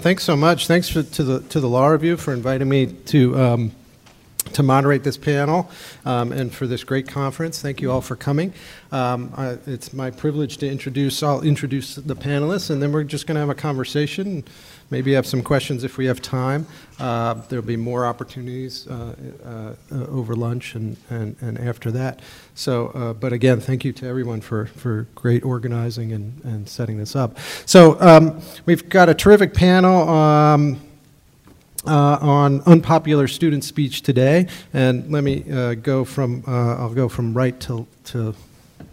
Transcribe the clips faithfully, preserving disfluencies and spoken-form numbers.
Thanks so much. Thanks for, to the to the Law Review for inviting me to um, to moderate this panel um, and for this great conference. Thank you all for coming. Um, I, it's my privilege to introduce. I'll introduce the panelists, and then we're just going to have a conversation. Maybe have some questions if we have time. Uh, there'll be more opportunities uh, uh, uh, over lunch and, and, and after that. So, uh, but again, thank you to everyone for, for great organizing and, and setting this up. So um, we've got a terrific panel um, uh, on unpopular student speech today. And let me uh, go from, uh, I'll go from right to, to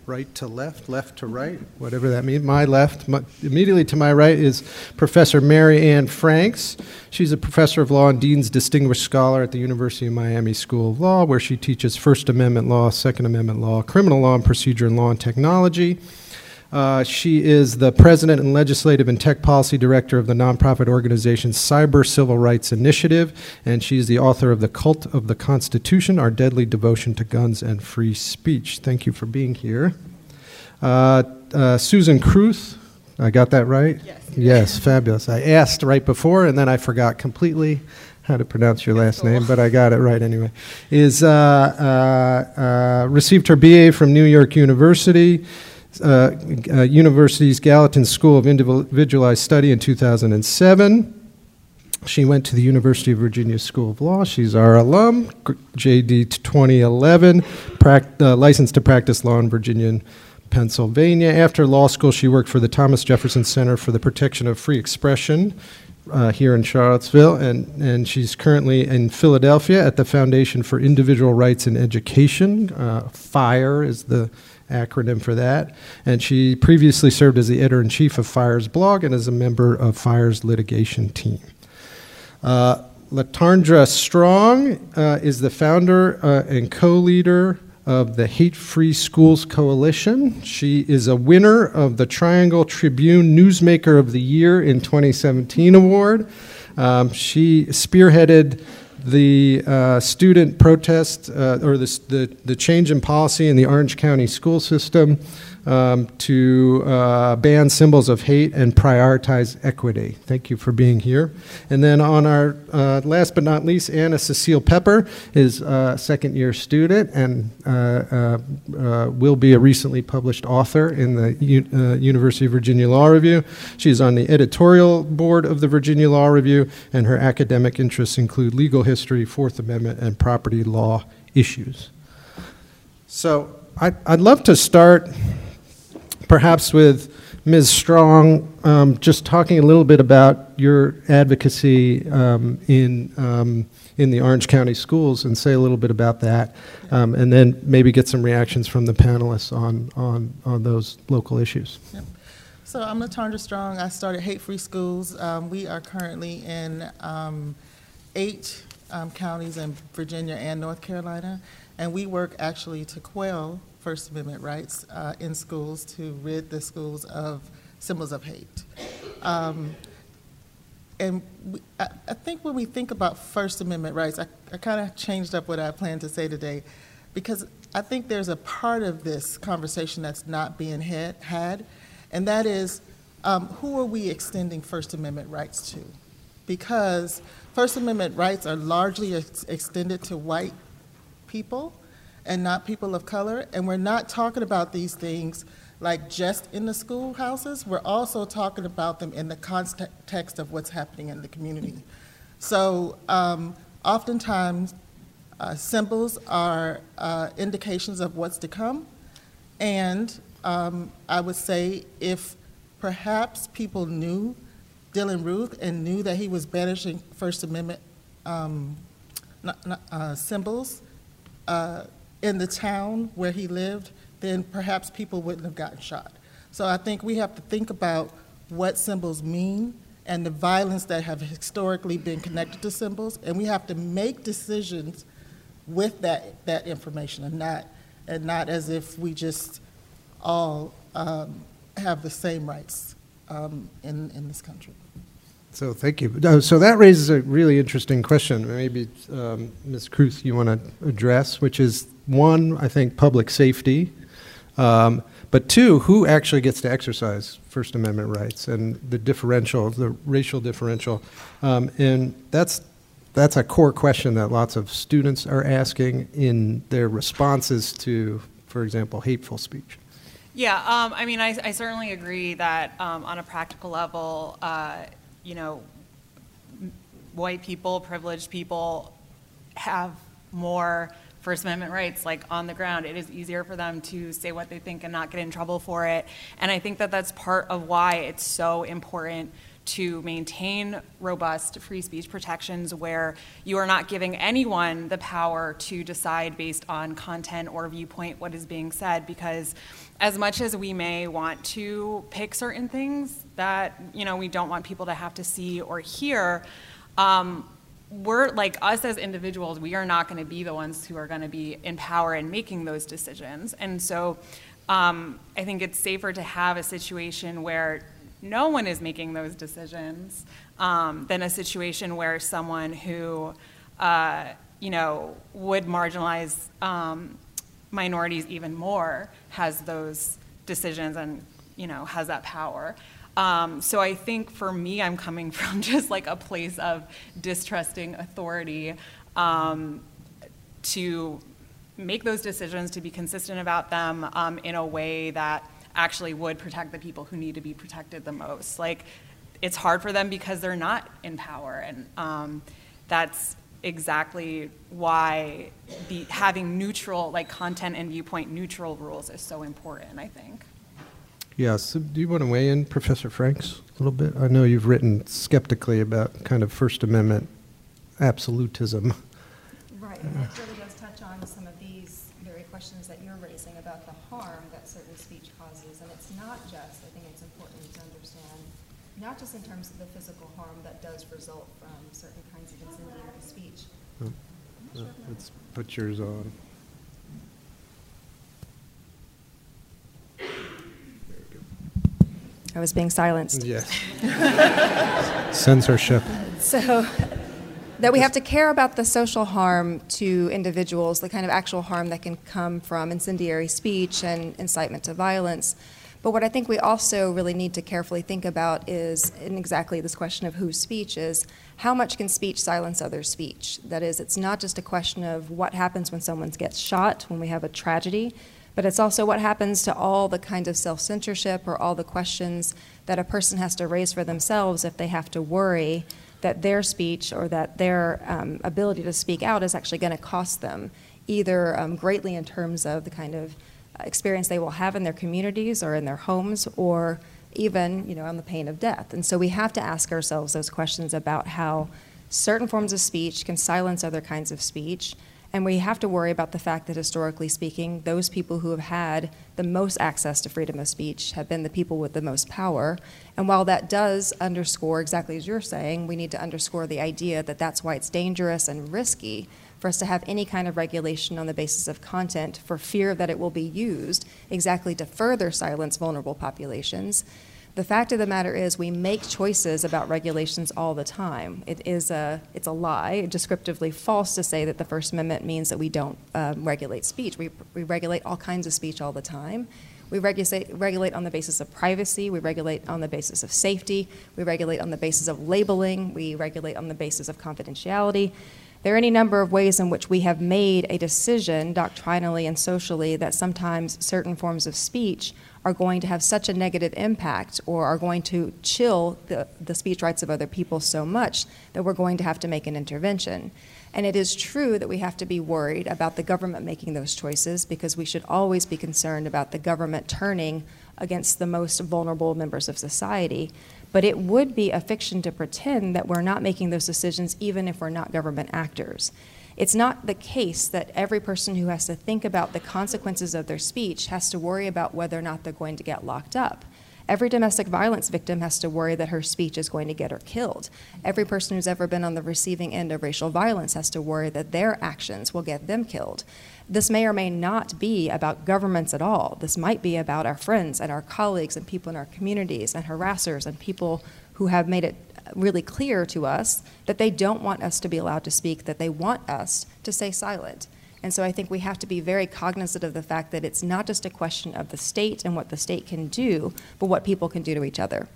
right to left, left to right, whatever that means. My left, my, immediately to my right is Professor Mary Ann Franks. She's a professor of law and Dean's Distinguished Scholar at the University of Miami School of Law, where she teaches First Amendment law, Second Amendment law, criminal law and procedure, and law and technology. Uh, she is the president and legislative and tech policy director of the nonprofit organization Cyber Civil Rights Initiative, and she's the author of The Cult of the Constitution, Our Deadly Devotion to Guns and Free Speech. Thank you for being here. Uh, uh, Susan Kruth, I got that right? Yes. Yes, fabulous. I asked right before, and then I forgot completely how to pronounce your last name, but I got it right anyway, is uh, uh, uh, received her B A from New York University, Uh, uh, University's Gallatin School of Individualized Study in two thousand seven. She went to the University of Virginia School of Law. She's our alum, J D twenty eleven, pract uh, licensed to practice law in Virginia and Pennsylvania. After law school, she worked for the Thomas Jefferson Center for the Protection of Free Expression uh, here in Charlottesville, and, and she's currently in Philadelphia at the Foundation for Individual Rights in Education. Uh, FIRE is the acronym for that, and she previously served as the editor-in-chief of FIRE's blog and is a member of FIRE's litigation team. Uh, LaTonda Strong uh, is the founder uh, and co-leader of the Hate Free Schools Coalition. She is a winner of the Triangle Tribune Newsmaker of the Year in twenty seventeen award. Um, she spearheaded the uh, student protest, uh, or the, the, the change in policy in the Orange County school system um, to uh, ban symbols of hate and prioritize equity. Thank you for being here. And then on our uh, last but not least, Anna Cecile Pepper is a second year student and uh, uh, uh, will be a recently published author in the U uh, University of Virginia Law Review. She's on the editorial board of the Virginia Law Review, and her academic interests include legal history, history, Fourth Amendment, and property law issues. So I, I'd love to start perhaps with Miz Strong, um, just talking a little bit about your advocacy um, in, um, in the Orange County schools, and say a little bit about that, um, and then maybe get some reactions from the panelists on, on, on those local issues. Yep. So I'm LaTonda Strong. I started Hate Free Schools. Um, we are currently in um, eight Um, counties in Virginia and North Carolina, and we work actually to quell First Amendment rights uh, in schools, to rid the schools of symbols of hate. Um, and we, I, I think when we think about First Amendment rights, I, I kind of changed up what I planned to say today, because I think there's a part of this conversation that's not being had, had and that is um, who are we extending First Amendment rights to? Because First Amendment rights are largely ex extended to white people and not people of color. And we're not talking about these things like just in the schoolhouses. We're also talking about them in the context of what's happening in the community. So um, oftentimes uh, symbols are uh, indications of what's to come. And um, I would say if perhaps people knew Dylan Roof and knew that he was banishing First Amendment um, not, not, uh, symbols uh, in the town where he lived, then perhaps people wouldn't have gotten shot. So I think we have to think about what symbols mean and the violence that have historically been connected to symbols, and we have to make decisions with that, that information, and not, and not as if we just all um, have the same rights um, in, in this country. So thank you. Uh, so that raises a really interesting question. Maybe um, Miz Kruth, you want to address, which is one, I think, public safety, um, but two, who actually gets to exercise First Amendment rights and the differential, the racial differential. Um, and that's, that's a core question that lots of students are asking in their responses to, for example, hateful speech. Yeah, um, I mean, I, I certainly agree that um, on a practical level, uh, you know, white people, privileged people have more First Amendment rights, like on the ground. It is easier for them to say what they think and not get in trouble for it. And I think that that's part of why it's so important to maintain robust free speech protections where you are not giving anyone the power to decide based on content or viewpoint what is being said, because as much as we may want to pick certain things that, you know, we don't want people to have to see or hear, um, we're, like, us as individuals, we are not going to be the ones who are going to be in power in making those decisions. And so um, I think it's safer to have a situation where no one is making those decisions um, than a situation where someone who, uh, you know, would marginalize um, minorities even more has those decisions and, you know, has that power. Um, so I think for me, I'm coming from just like a place of distrusting authority um, to make those decisions, to be consistent about them um, in a way that actually would protect the people who need to be protected the most. Like, it's hard for them because they're not in power, and um, that's exactly why the, having neutral, like content and viewpoint neutral rules is so important, I think. Yeah, so do you want to weigh in, Professor Franks, a little bit? I know you've written skeptically about kind of First Amendment absolutism. Right, and it really does touch on some of these very questions that you're raising about the harm that certain speech causes. And it's not just, I think it's important to understand, not just in terms of the physical harm that does result from certain kinds of incendiary speech. Oh. Oh, sure let's put yours on. I was being silenced. Yes. Censorship. So that we have to care about the social harm to individuals, the kind of actual harm that can come from incendiary speech and incitement to violence. But what I think we also really need to carefully think about is, in exactly this question of whose speech is, how much can speech silence other speech? That is, it's not just a question of what happens when someone gets shot, when we have a tragedy, but it's also what happens to all the kind of self-censorship or all the questions that a person has to raise for themselves if they have to worry that their speech or that their um, ability to speak out is actually going to cost them, either um, greatly in terms of the kind of experience they will have in their communities or in their homes, or even, you know, on the pain of death. And so we have to ask ourselves those questions about how certain forms of speech can silence other kinds of speech. And we have to worry about the fact that, historically speaking, those people who have had the most access to freedom of speech have been the people with the most power. And while that does underscore, exactly as you're saying, we need to underscore the idea that that's why it's dangerous and risky for us to have any kind of regulation on the basis of content, for fear that it will be used exactly to further silence vulnerable populations. The fact of the matter is we make choices about regulations all the time. It is a, it's a lie, descriptively false, to say that the First Amendment means that we don't um, regulate speech. We, we regulate all kinds of speech all the time. We regulate, regulate on the basis of privacy. We regulate on the basis of safety. We regulate on the basis of labeling. We regulate on the basis of confidentiality. There are any number of ways in which we have made a decision doctrinally and socially that sometimes certain forms of speech are going to have such a negative impact or are going to chill the, the speech rights of other people so much that we're going to have to make an intervention. And it is true that we have to be worried about the government making those choices, because we should always be concerned about the government turning against the most vulnerable members of society. But it would be a fiction to pretend that we're not making those decisions even if we're not government actors. It's not the case that every person who has to think about the consequences of their speech has to worry about whether or not they're going to get locked up. Every domestic violence victim has to worry that her speech is going to get her killed. Every person who's ever been on the receiving end of racial violence has to worry that their actions will get them killed. This may or may not be about governments at all. This might be about our friends and our colleagues and people in our communities and harassers and people who have made it really clear to us that they don't want us to be allowed to speak, that they want us to stay silent. And so I think we have to be very cognizant of the fact that it's not just a question of the state and what the state can do, but what people can do to each other.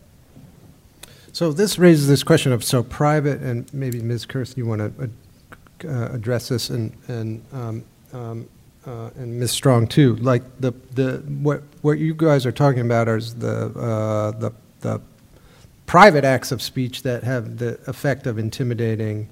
So this raises this question of, so private, and maybe Miz Kirsten, you want to uh, address this, and and um, um, uh, and Miz Strong too. Like the the what what you guys are talking about is the uh, the the private acts of speech that have the effect of intimidating,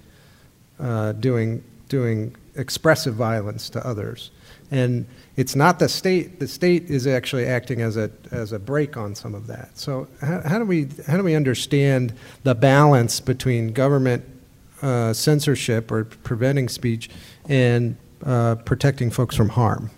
uh, doing doing expressive violence to others, and it's not the state. The state is actually acting as a as a brake on some of that. So how, how do we how do we understand the balance between government uh, censorship or preventing speech and uh, protecting folks from harm?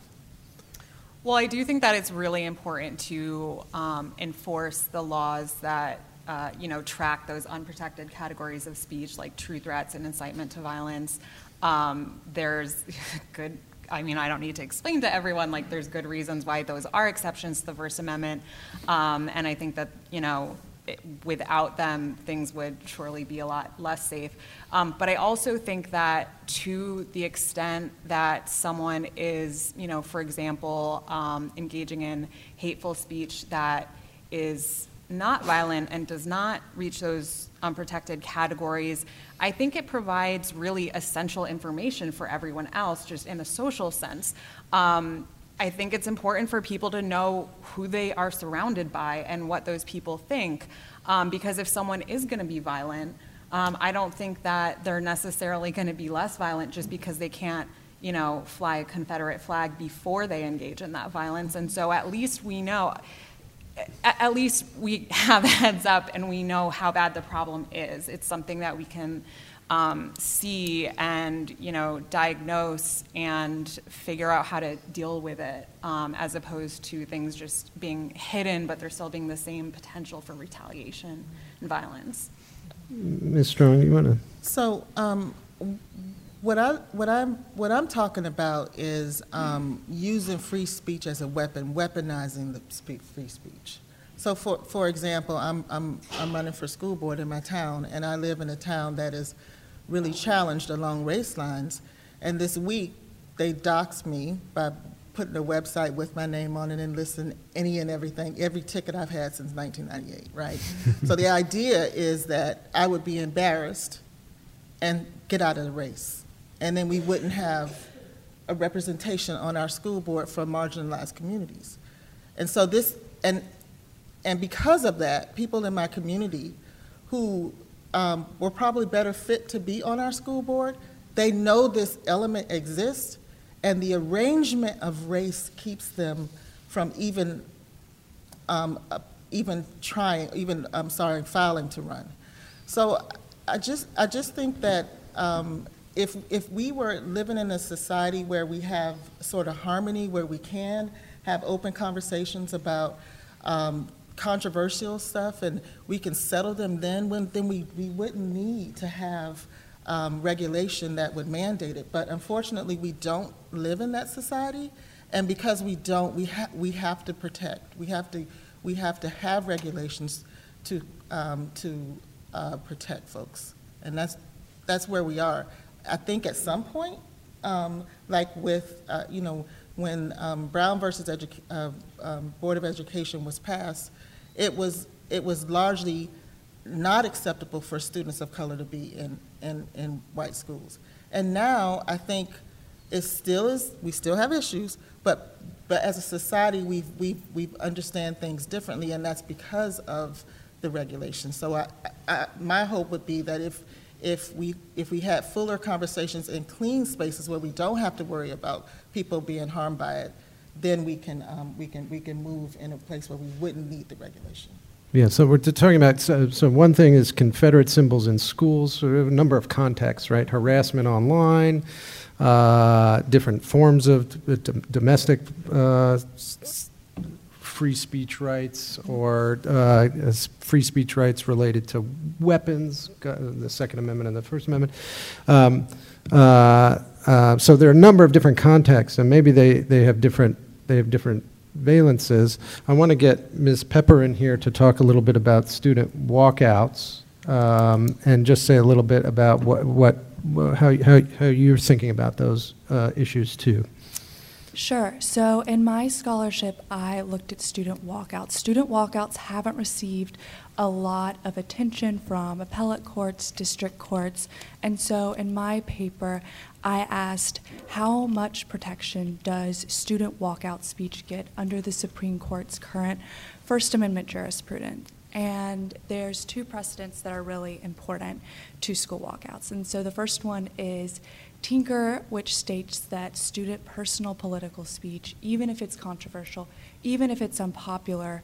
Well, I do think that it's really important to um, enforce the laws that uh, you know track those unprotected categories of speech, like true threats and incitement to violence. Um, there's good. I mean, I don't need to explain to everyone, like, there's good reasons why those are exceptions to the First Amendment, um, and I think that, you know, it, without them, things would surely be a lot less safe. Um, but I also think that to the extent that someone is, you know, for example, um, engaging in hateful speech that is not violent and does not reach those unprotected categories, I think it provides really essential information for everyone else, just in a social sense. Um, I think it's important for people to know who they are surrounded by and what those people think, um, because if someone is going to be violent, um, I don't think that they're necessarily going to be less violent just because they can't, you know, fly a Confederate flag before they engage in that violence. And so at least we know. At least we have heads up and we know how bad the problem is. It's something that we can um, see and, you know, diagnose and figure out how to deal with it, um, as opposed to things just being hidden, but they're still being the same potential for retaliation and violence. Miz Strong, you want to? So um, what I what I'm what I'm talking about is um, using free speech as a weapon, weaponizing the spe free speech. So, for for example, I'm I'm I'm running for school board in my town, and I live in a town that is really challenged along race lines. And this week, they doxed me by putting a website with my name on it and listing any and everything, every ticket I've had since nineteen ninety-eight. Right. So the idea is that I would be embarrassed and get out of the race. And then we wouldn't have a representation on our school board for marginalized communities. And so this, and, and because of that, people in my community who um, were probably better fit to be on our school board, they know this element exists, and the arrangement of race keeps them from even, um, even trying, even, I'm sorry, filing to run. So I just, I just think that um, If, if we were living in a society where we have sort of harmony, where we can have open conversations about um, controversial stuff and we can settle them then, when, then we, we wouldn't need to have um, regulation that would mandate it. But unfortunately, we don't live in that society. And because we don't, we, ha we have to protect. We have to, we have to have regulations to, um, to uh, protect folks. And that's, that's where we are. I think at some point, um, like with, uh, you know, when um, Brown versus Educa uh, um, Board of Education was passed, it was, it was largely not acceptable for students of color to be in, in, in white schools. And now I think it still is, we still have issues, but, but as a society, we we we understand things differently, and that's because of the regulation. So I, I, my hope would be that if, If we, if we had fuller conversations in clean spaces where we don't have to worry about people being harmed by it, then we can, um, we can, we can move in a place where we wouldn't need the regulation. Yeah, so we're talking about, so, so one thing is Confederate symbols in schools, so we have a number of contexts, right? Harassment online, uh, different forms of domestic uh, free speech rights, or uh, free speech rights related to weapons, the Second Amendment and the First Amendment. Um, uh, uh, so there are a number of different contexts, and maybe they, they have different they have different valences. I want to get Miz Pepper in here to talk a little bit about student walkouts, um, and just say a little bit about what what how, how, how you're thinking about those uh, issues too. Sure. So in my scholarship, I looked at student walkouts. Student walkouts haven't received a lot of attention from appellate courts, district courts, and so in my paper, I asked how much protection does student walkout speech get under the Supreme Court's current First Amendment jurisprudence? And there's two precedents that are really important to school walkouts. And so the first one is Tinker, which states that student personal political speech, even if it's controversial, even if it's unpopular,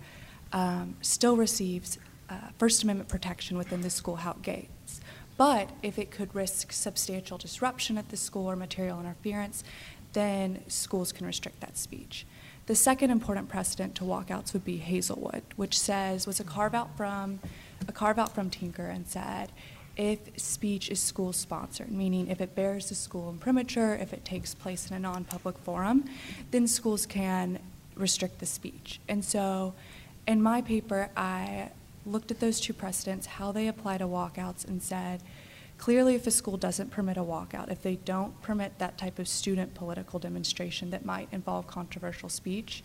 um, still receives uh, First Amendment protection within the schoolhouse gates. But if it could risk substantial disruption at the school or material interference, then schools can restrict that speech. The second important precedent to walkouts would be Hazelwood, which says, was a carve out from, a carve out from Tinker and said, if speech is school sponsored, meaning if it bears the school imprimatur, if it takes place in a non-public forum, then schools can restrict the speech. And so in my paper, I looked at those two precedents, how they apply to walkouts, and said, clearly if a school doesn't permit a walkout, if they don't permit that type of student political demonstration that might involve controversial speech,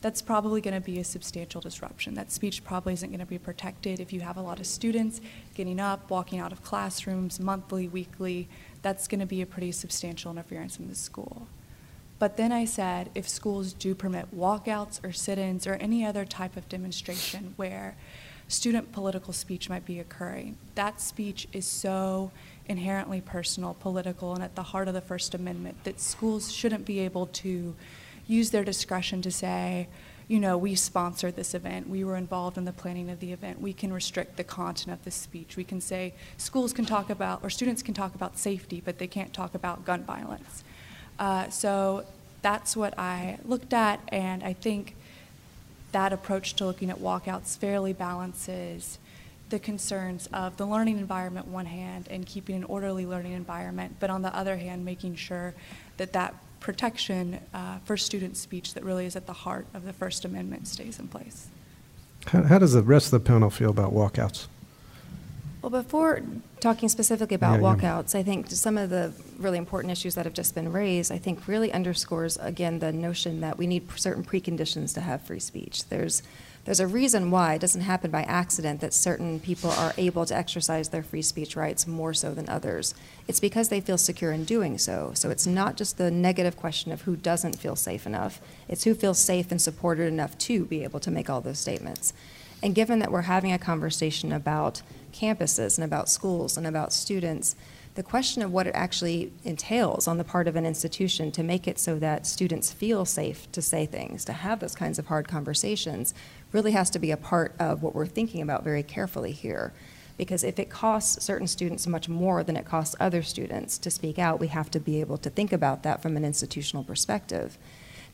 that's probably going to be a substantial disruption. That speech probably isn't going to be protected. If you have a lot of students getting up, walking out of classrooms monthly, weekly, that's going to be a pretty substantial interference in the school. But then I said, if schools do permit walkouts or sit-ins or any other type of demonstration where student political speech might be occurring, that speech is so inherently personal, political, and at the heart of the First Amendment that schools shouldn't be able to use their discretion to say, you know, we sponsored this event, we were involved in the planning of the event, we can restrict the content of this speech. We can say schools can talk about, or students can talk about safety, but they can't talk about gun violence. Uh, so that's what I looked at, and I think that approach to looking at walkouts fairly balances the concerns of the learning environment on one hand and keeping an orderly learning environment, but on the other hand, making sure that that protection uh, for student speech that really is at the heart of the First Amendment stays in place. How, how does the rest of the panel feel about walkouts? Well, before talking specifically about yeah, walkouts, yeah. I think some of the really important issues that have just been raised, I think really underscores, again, the notion that we need certain preconditions to have free speech. There's, there's a reason why it doesn't happen by accident that certain people are able to exercise their free speech rights more so than others. It's because they feel secure in doing so. So it's not just the negative question of who doesn't feel safe enough. It's who feels safe and supported enough to be able to make all those statements. And given that we're having a conversation about campuses and about schools and about students, the question of what it actually entails on the part of an institution to make it so that students feel safe to say things, to have those kinds of hard conversations, really has to be a part of what we're thinking about very carefully here. Because if it costs certain students much more than it costs other students to speak out, we have to be able to think about that from an institutional perspective.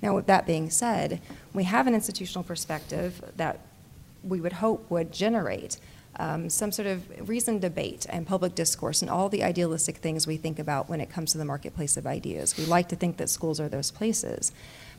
Now, with that being said, we have an institutional perspective that we would hope would generate um, some sort of reasoned debate and public discourse and all the idealistic things we think about when it comes to the marketplace of ideas. We like to think that schools are those places.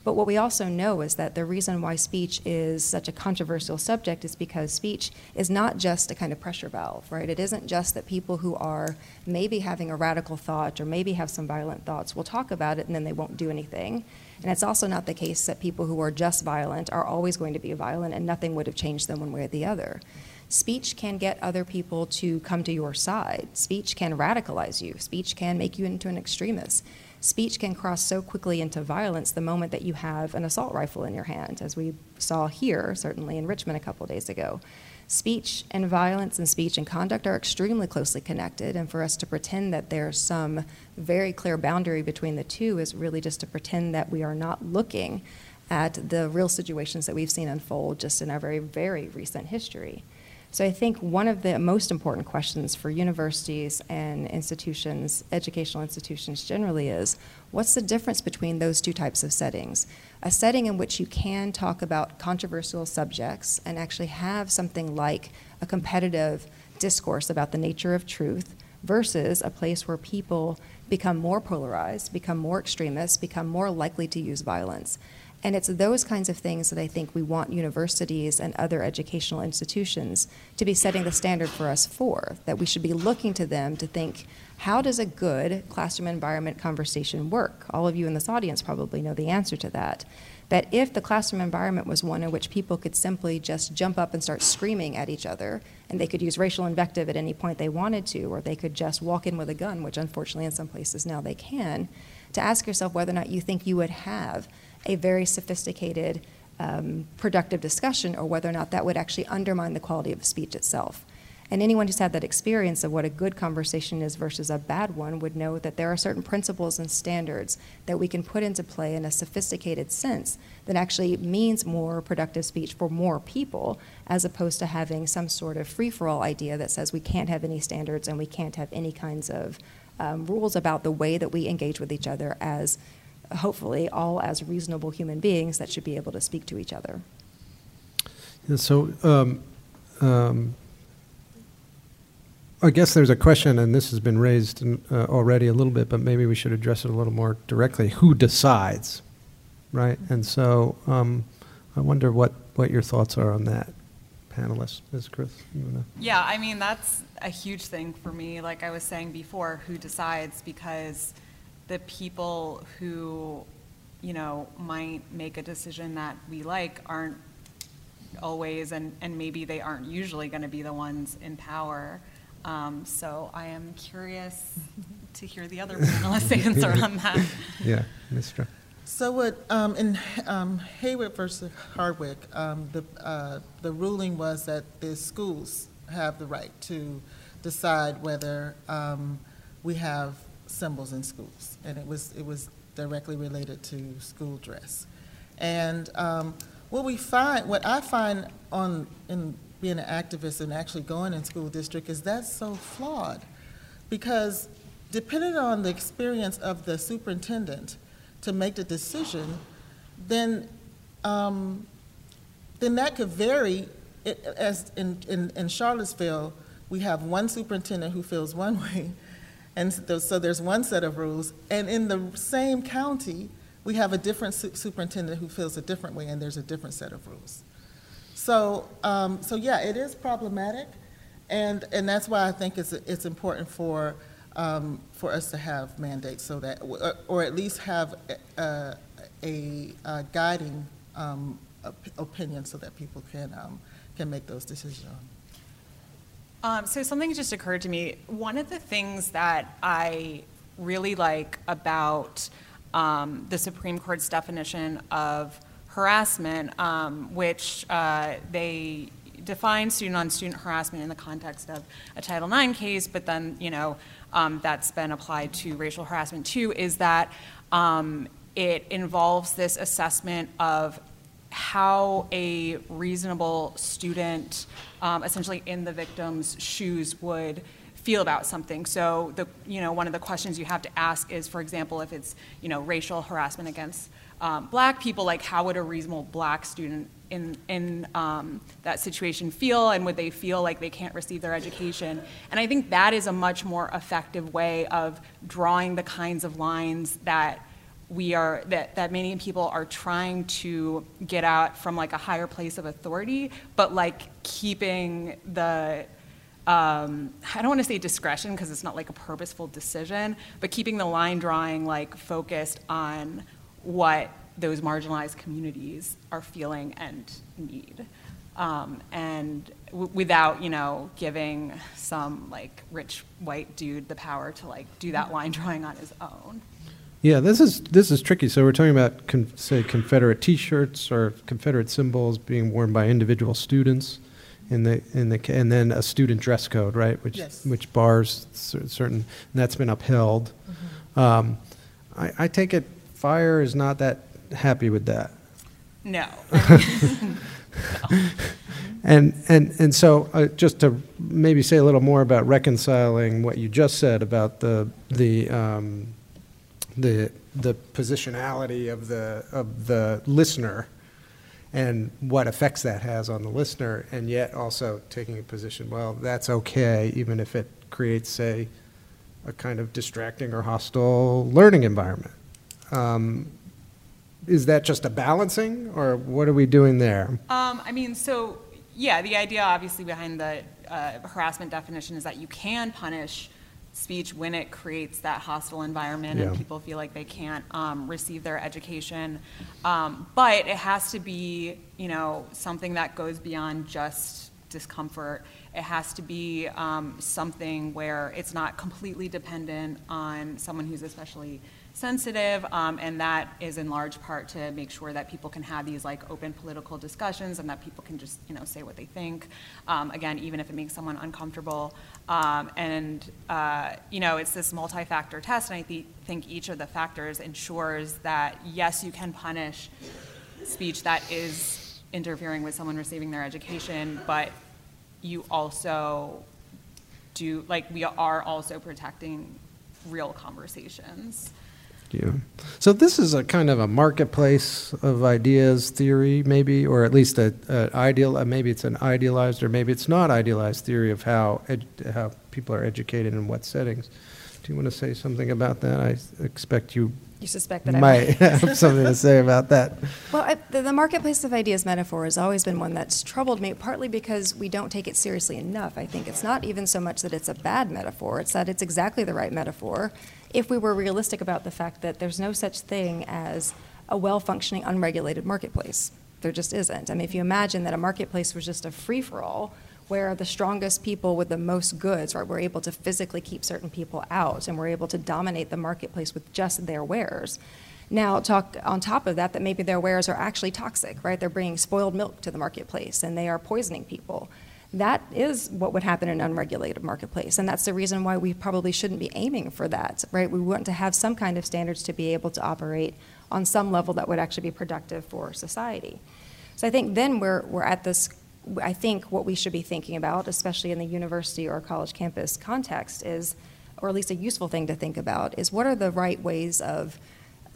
But what we also know is that the reason why speech is such a controversial subject is because speech is not just a kind of pressure valve, right? It isn't just that people who are maybe having a radical thought or maybe have some violent thoughts will talk about it and then they won't do anything. And it's also not the case that people who are just violent are always going to be violent and nothing would have changed them one way or the other. Speech can get other people to come to your side. Speech can radicalize you. Speech can make you into an extremist. Speech can cross so quickly into violence the moment that you have an assault rifle in your hand, as we saw here, certainly in Richmond a couple days ago. Speech and violence and speech and conduct are extremely closely connected, and for us to pretend that there's some very clear boundary between the two is really just to pretend that we are not looking at the real situations that we've seen unfold just in our very, very recent history. So I think one of the most important questions for universities and institutions, educational institutions generally, is what's the difference between those two types of settings? A setting in which you can talk about controversial subjects and actually have something like a competitive discourse about the nature of truth versus a place where people become more polarized, become more extremists, become more likely to use violence. And it's those kinds of things that I think we want universities and other educational institutions to be setting the standard for us for, that we should be looking to them to think, how does a good classroom environment conversation work? All of you in this audience probably know the answer to that. But if the classroom environment was one in which people could simply just jump up and start screaming at each other, and they could use racial invective at any point they wanted to, or they could just walk in with a gun, which unfortunately in some places now they can, to ask yourself whether or not you think you would have a very sophisticated, um, productive discussion, or whether or not that would actually undermine the quality of speech itself. And anyone who's had that experience of what a good conversation is versus a bad one would know that there are certain principles and standards that we can put into play in a sophisticated sense that actually means more productive speech for more people, as opposed to having some sort of free-for-all idea that says we can't have any standards and we can't have any kinds of um, rules about the way that we engage with each other as, hopefully, all as reasonable human beings that should be able to speak to each other. And so, um, um I guess there's a question, and this has been raised uh, already a little bit, but maybe we should address it a little more directly. Who decides, right? And so um, I wonder what, what your thoughts are on that, panelists. Miz Kruth, you wanna? Yeah, I mean, that's a huge thing for me. Like I was saying before, who decides, because the people who, you know, might make a decision that we like aren't always, and, and maybe they aren't usually gonna be the ones in power. Um, so I am curious to hear the other panelists' answer on that. Yeah, Mister So what um, in um, Heyward versus Hardwick, um, the uh, the ruling was that the schools have the right to decide whether um, we have symbols in schools, and it was it was directly related to school dress. And um, what we find, what I find on in being an activist and actually going in school district is that's so flawed, because depending on the experience of the superintendent to make the decision, then um, then that could vary. It, as in, in, in Charlottesville, we have one superintendent who feels one way, and so there's one set of rules, and in the same county, we have a different su superintendent who feels a different way, and there's a different set of rules. So, um, so yeah, it is problematic, and and that's why I think it's it's important for um, for us to have mandates, so that, or, or at least have a, a, a guiding um, op opinion, so that people can um, can make those decisions. Um, so something just occurred to me. One of the things that I really like about um, the Supreme Court's definition of harassment, um, which uh, they define student-on-student harassment in the context of a Title nine case, but then, you know, um, that's been applied to racial harassment too, is that um, it involves this assessment of how a reasonable student, um, essentially in the victim's shoes, would feel about something. So, the, you know, one of the questions you have to ask is, for example, if it's, you know, racial harassment against Um, black people, like how would a reasonable black student in, in um, that situation feel, and would they feel like they can't receive their education? And I think that is a much more effective way of drawing the kinds of lines that we are, that, that many people are trying to get out from like a higher place of authority, but like keeping the, Um, I don't want to say discretion, because it's not like a purposeful decision, but keeping the line drawing like focused on what those marginalized communities are feeling and need, um, and w without, you know, giving some like rich white dude the power to like do that line drawing on his own. Yeah, this is this is tricky. So we're talking about con say Confederate T-shirts or Confederate symbols being worn by individual students, in the in the and then a student dress code, right? Which yes. which bars certain, and that's been upheld. Mm-hmm. um, I, I take it Fire is not that happy with that. No. No. And, and, and so uh, just to maybe say a little more about reconciling what you just said about the, the, um, the, the positionality of the, of the listener and what effects that has on the listener, and yet also taking a position, well, that's okay, even if it creates, say, a kind of distracting or hostile learning environment. Um, is that just a balancing, or what are we doing there? Um, I mean, so yeah, the idea obviously behind the uh, harassment definition is that you can punish speech when it creates that hostile environment, yeah, and people feel like they can't um, receive their education. Um, but it has to be, you know, something that goes beyond just discomfort. It has to be um, something where it's not completely dependent on someone who's especially sensitive, um, and that is in large part to make sure that people can have these like open political discussions and that people can just, you know, say what they think, um, again, even if it makes someone uncomfortable. Um, and uh, you know, it's this multi-factor test, and I th think each of the factors ensures that yes, you can punish speech that is interfering with someone receiving their education, but you also do, like, we are also protecting real conversations. Yeah. So this is a kind of a marketplace of ideas theory, maybe, or at least a, a ideal. Maybe it's an idealized, or maybe it's not idealized theory of how ed, how people are educated in what settings. Do you want to say something about that? I expect you. You suspect that might I might have something to say about that. Well, I, the, the marketplace of ideas metaphor has always been one that's troubled me, partly because we don't take it seriously enough. I think it's not even so much that it's a bad metaphor; it's that it's exactly the right metaphor. If we were realistic about the fact that there's no such thing as a well-functioning, unregulated marketplace. There just isn't. I mean, if you imagine that a marketplace was just a free-for-all where the strongest people with the most goods, right, were able to physically keep certain people out and were able to dominate the marketplace with just their wares. Now, talk on top of that, that maybe their wares are actually toxic, right? They're bringing spoiled milk to the marketplace and they are poisoning people. That is what would happen in an unregulated marketplace, and that's the reason why we probably shouldn't be aiming for that, right? We want to have some kind of standards to be able to operate on some level that would actually be productive for society. So I think then we're, we're at this, I think what we should be thinking about, especially in the university or college campus context is, or at least a useful thing to think about, is what are the right ways of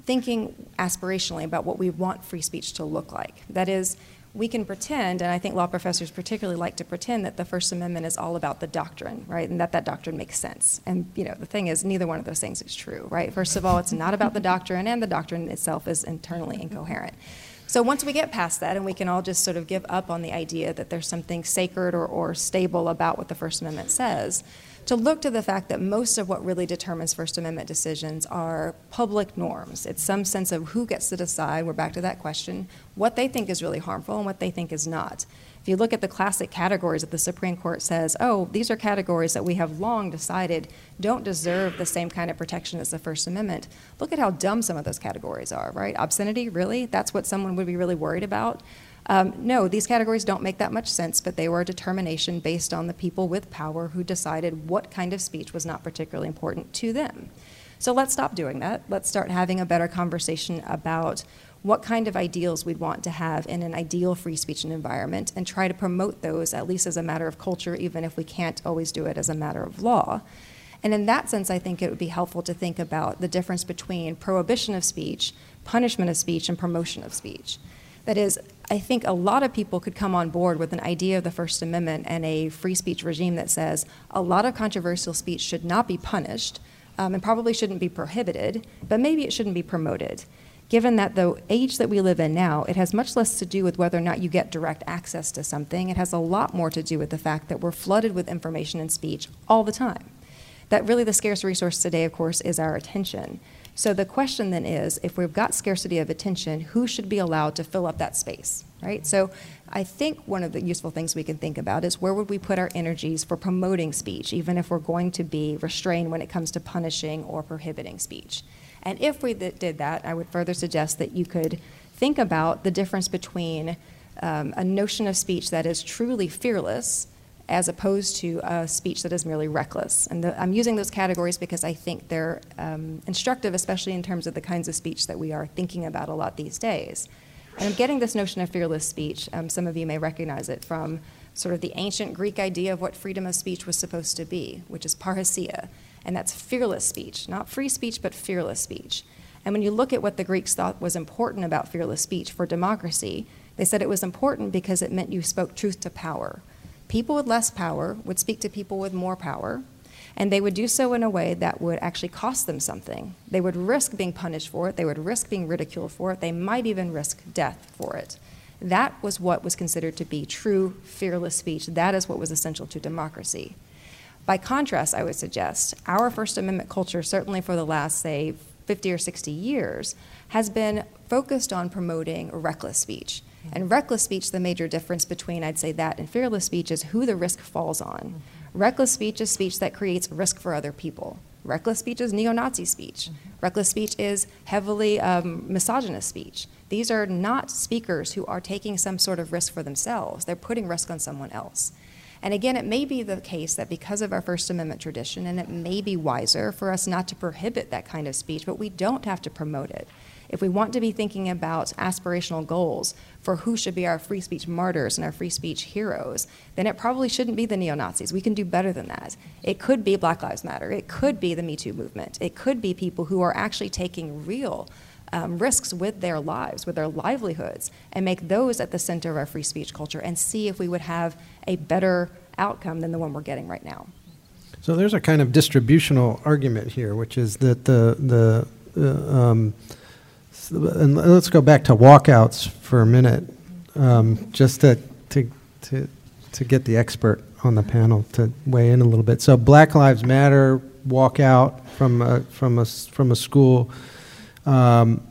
thinking aspirationally about what we want free speech to look like? That is, we can pretend, and I think law professors particularly like to pretend, that the First Amendment is all about the doctrine, right, and that that doctrine makes sense. And, you know, the thing is, neither one of those things is true, right? First of all, it's not about the doctrine, and the doctrine itself is internally incoherent. So once we get past that, and we can all just sort of give up on the idea that there's something sacred or, or stable about what the First Amendment says, to look to the fact that most of what really determines First Amendment decisions are public norms. It's some sense of who gets to decide, we're back to that question, what they think is really harmful and what they think is not. If you look at the classic categories that the Supreme Court says, oh, these are categories that we have long decided don't deserve the same kind of protection as the First Amendment, look at how dumb some of those categories are, right? Obscenity, really? That's what someone would be really worried about? Um, no, these categories don't make that much sense, but they were a determination based on the people with power who decided what kind of speech was not particularly important to them. So let's stop doing that. Let's start having a better conversation about what kind of ideals we'd want to have in an ideal free speech environment and try to promote those at least as a matter of culture, even if we can't always do it as a matter of law. And in that sense, I think it would be helpful to think about the difference between prohibition of speech, punishment of speech, and promotion of speech. That is, I think a lot of people could come on board with an idea of the First Amendment and a free speech regime that says a lot of controversial speech should not be punished um, and probably shouldn't be prohibited, but maybe it shouldn't be promoted. Given that the age that we live in now, it has much less to do with whether or not you get direct access to something. It has a lot more to do with the fact that we're flooded with information and speech all the time. That really the scarce resource today, of course, is our attention. So the question then is, if we've got scarcity of attention, who should be allowed to fill up that space, right? So I think one of the useful things we can think about is where would we put our energies for promoting speech, even if we're going to be restrained when it comes to punishing or prohibiting speech. And if we th- did that, I would further suggest that you could think about the difference between um, a notion of speech that is truly fearless as opposed to a speech that is merely reckless. And the, I'm using those categories because I think they're um, instructive, especially in terms of the kinds of speech that we are thinking about a lot these days. And I'm getting this notion of fearless speech, um, some of you may recognize it from sort of the ancient Greek idea of what freedom of speech was supposed to be, which is parrhesia, and that's fearless speech, not free speech, but fearless speech. And when you look at what the Greeks thought was important about fearless speech for democracy, they said it was important because it meant you spoke truth to power. People with less power would speak to people with more power, And they would do so in a way that would actually cost them something. They would risk being punished for it. They would risk being ridiculed for it. They might even risk death for it. That was what was considered to be true, fearless speech. That is what was essential to democracy. By contrast, I would suggest, our First Amendment culture, certainly for the last, say, fifty or sixty years, has been focused on promoting reckless speech. And reckless speech, the major difference between, I'd say, that and fearless speech is who the risk falls on. Reckless speech is speech that creates risk for other people. Reckless speech is neo-Nazi speech. Reckless speech is heavily um, misogynist speech. These are not speakers who are taking some sort of risk for themselves. They're putting risk on someone else. And again, it may be the case that because of our First Amendment tradition, and it may be wiser for us not to prohibit that kind of speech, but we don't have to promote it. If we want to be thinking about aspirational goals for who should be our free speech martyrs and our free speech heroes, then it probably shouldn't be the neo-Nazis. We can do better than that. It could be Black Lives Matter. It could be the Me Too movement. It could be people who are actually taking real um, risks with their lives, with their livelihoods, and make those at the center of our free speech culture and see if we would have a better outcome than the one we're getting right now. So there's a kind of distributional argument here, which is that the... the uh, um, And let's go back to walkouts for a minute, um, just to, to, to, to get the expert on the panel to weigh in a little bit. So Black Lives Matter walkout from a, from a, from a school, um,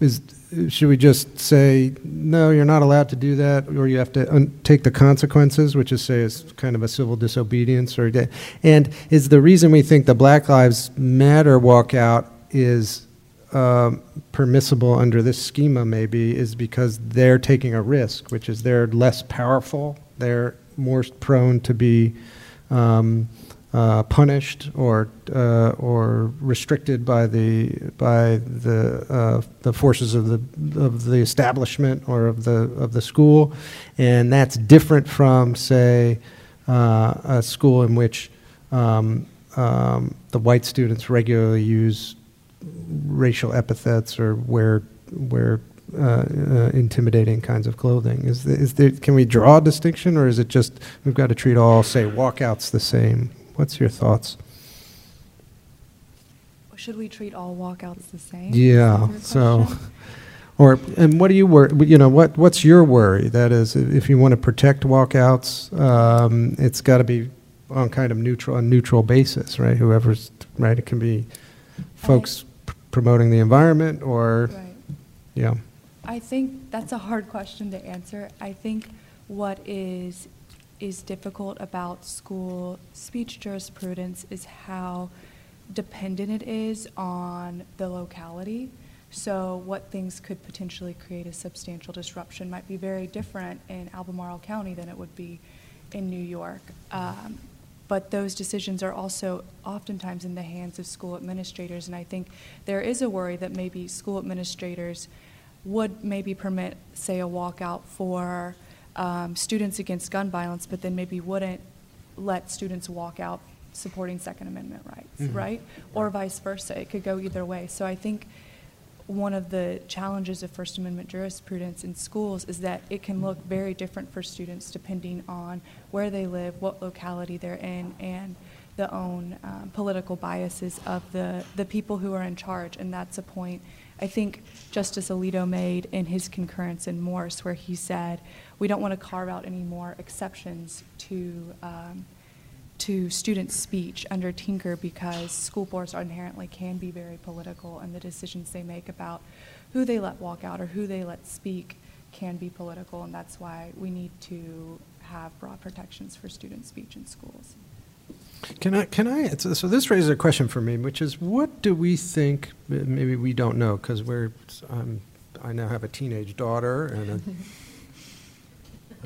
is, should we just say, no, you're not allowed to do that, or you have to un take the consequences, which is, say, is kind of a civil disobedience? Or and is the reason we think the Black Lives Matter walkout is... Um, permissible under this schema maybe is because they're taking a risk, which is they're less powerful, they're more prone to be um, uh, punished or uh, or restricted by the by the uh, the forces of the of the establishment or of the of the school, and that's different from, say, uh, a school in which um, um, the white students regularly use racial epithets or wear wear uh, uh, intimidating kinds of clothing. Is there, is there, can we draw a distinction, or is it just we've got to treat all, say, walkouts the same? What's your thoughts? Should we treat all walkouts the same? Yeah. So, or and what do you worry? You know, what what's your worry? That is, if you want to protect walkouts, um, it's got to be on kind of neutral, a neutral basis, right? Whoever's right, it can be folks promoting the environment or, right. yeah. I think that's a hard question to answer. I think what is, is difficult about school speech jurisprudence is how dependent it is on the locality. So what things could potentially create a substantial disruption might be very different in Albemarle County than it would be in New York. Um, But those decisions are also oftentimes in the hands of school administrators. And I think there is a worry that maybe school administrators would maybe permit, say, a walkout for um, students against gun violence, but then maybe wouldn't let students walk out supporting Second Amendment rights, mm-hmm. right? Or vice versa. It could go either way. So I think one of the challenges of First Amendment jurisprudence in schools is that it can look very different for students depending on where they live, what locality they're in, and the own um, political biases of the, the people who are in charge. And that's a point I think Justice Alito made in his concurrence in Morse, where he said, we don't want to carve out any more exceptions to um, to student speech under Tinker, because school boards inherently can be very political, and the decisions they make about who they let walk out or who they let speak can be political, and that's why we need to have broad protections for student speech in schools. Can I, can I, so this raises a question for me, which is, what do we think, maybe we don't know, because we're, I'm, I now have a teenage daughter and a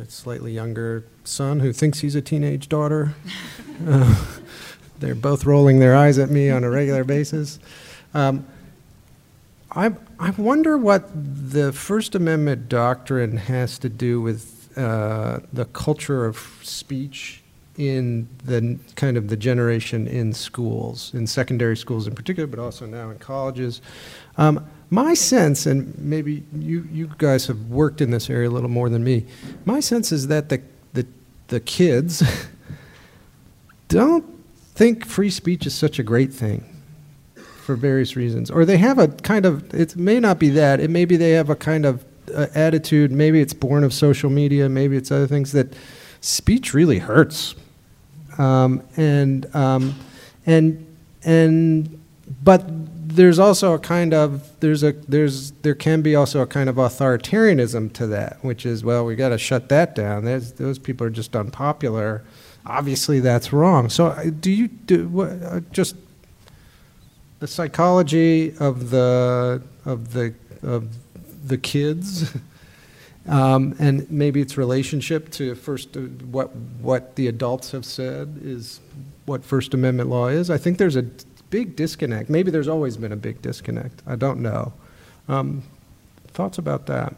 a slightly younger son who thinks he's a teenage daughter. uh, they're both rolling their eyes at me on a regular basis. Um, I, I wonder what the First Amendment doctrine has to do with uh, the culture of speech in the kind of the generation in schools, in secondary schools in particular, but also now in colleges. Um, My sense, and maybe you, you guys have worked in this area a little more than me, my sense is that the, the, the kids don't think free speech is such a great thing for various reasons. Or they have a kind of, it may not be that, it may be they have a kind of uh, attitude, maybe it's born of social media, maybe it's other things, that speech really hurts. Um, and, um, and, and, but there's also a kind of, there's a, there's, there can be also a kind of authoritarianism to that, which is, well, we got to shut that down. There's, those people are just unpopular. Obviously that's wrong. So do you, do what, uh, just the psychology of the, of the, of the kids, um, and maybe its relationship to first, uh, what, what the adults have said is what First Amendment law is. I think there's a big disconnect. Maybe there's always been a big disconnect. I don't know. Um, thoughts about that?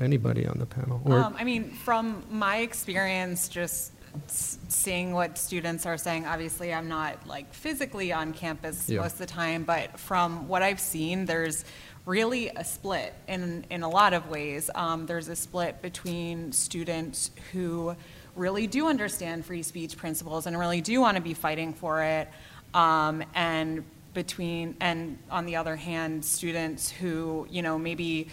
Anybody on the panel? Or um, I mean, from my experience, just seeing what students are saying, obviously I'm not like physically on campus yeah. most of the time, but from what I've seen, there's really a split in, in a lot of ways. Um, there's a split between students who really do understand free speech principles and really do want to be fighting for it. Um, and between, and on the other hand, students who, you know, maybe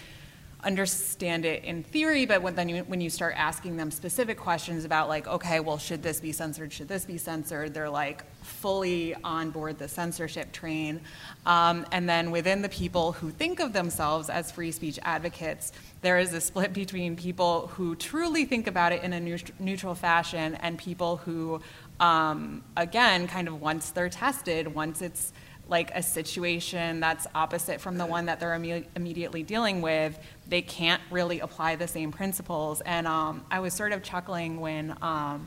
understand it in theory, but when, then you, when you start asking them specific questions about like, okay, well, should this be censored? Should this be censored? They're like fully on board the censorship train. Um, and then within the people who think of themselves as free speech advocates, there is a split between people who truly think about it in a neut- neutral fashion and people who, Um, again, kind of once they're tested, once it's like a situation that's opposite from the one that they're imme- immediately dealing with, they can't really apply the same principles. And um, I was sort of chuckling when um,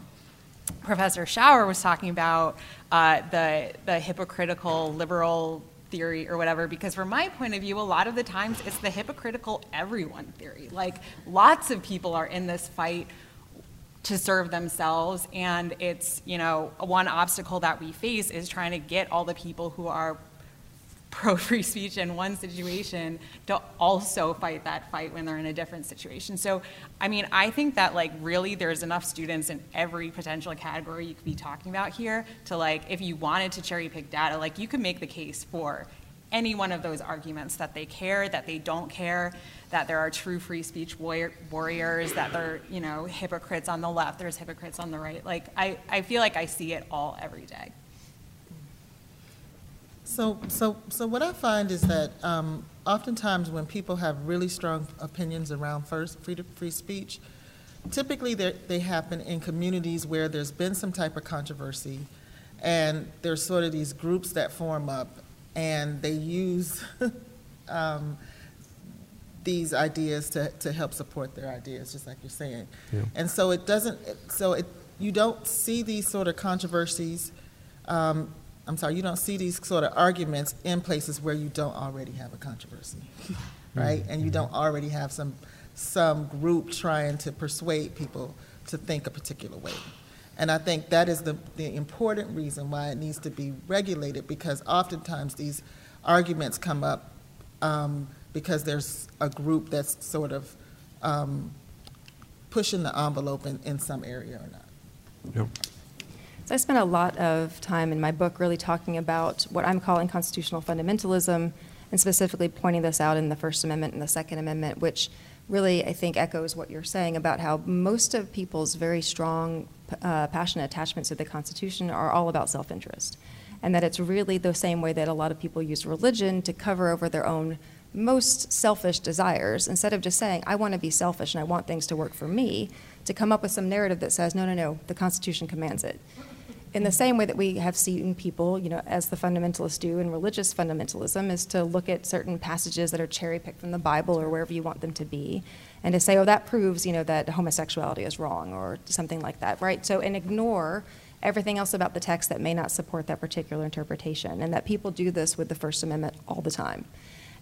Professor Schauer was talking about uh, the, the hypocritical liberal theory or whatever, because from my point of view, a lot of the times it's the hypocritical everyone theory. Like lots of people are in this fight to serve themselves, and it's, you know, one obstacle that we face is trying to get all the people who are pro-free speech in one situation to also fight that fight when they're in a different situation. So, I mean, I think that, like, really there's enough students in every potential category you could be talking about here to, like, if you wanted to cherry pick data, like, you could make the case for any one of those arguments, that they care, that they don't care, that there are true free speech warrior, warriors, that they're, you know, hypocrites on the left, there's hypocrites on the right. Like, I, I feel like I see it all every day. So, so, so what I find is that um, oftentimes when people have really strong opinions around first free, free speech, typically they happen in communities where there's been some type of controversy, and there's sort of these groups that form up, and they use um, these ideas to, to help support their ideas, just like you're saying. Yeah. And so it doesn't, so it, you don't see these sort of controversies, um, I'm sorry, you don't see these sort of arguments in places where you don't already have a controversy, right? Mm-hmm. And you don't already have some, some group trying to persuade people to think a particular way. And I think that is the, the important reason why it needs to be regulated, because oftentimes these arguments come up um, because there's a group that's sort of um, pushing the envelope in, in some area or not. Yep. So I spent a lot of time in my book really talking about what I'm calling constitutional fundamentalism, and specifically pointing this out in the First Amendment and the Second Amendment, which really, I think, echoes what you're saying about how most of people's very strong, uh, passionate attachments to the Constitution are all about self-interest, and that it's really the same way that a lot of people use religion to cover over their own most selfish desires, instead of just saying, I want to be selfish and I want things to work for me, to come up with some narrative that says, no, no, no, the Constitution commands it. In the same way that we have seen people, you know, as the fundamentalists do in religious fundamentalism, is to look at certain passages that are cherry-picked from the Bible or wherever you want them to be, and to say, oh, that proves, you know, that homosexuality is wrong or something like that, right? So, and ignore everything else about the text that may not support that particular interpretation, and that people do this with the First Amendment all the time.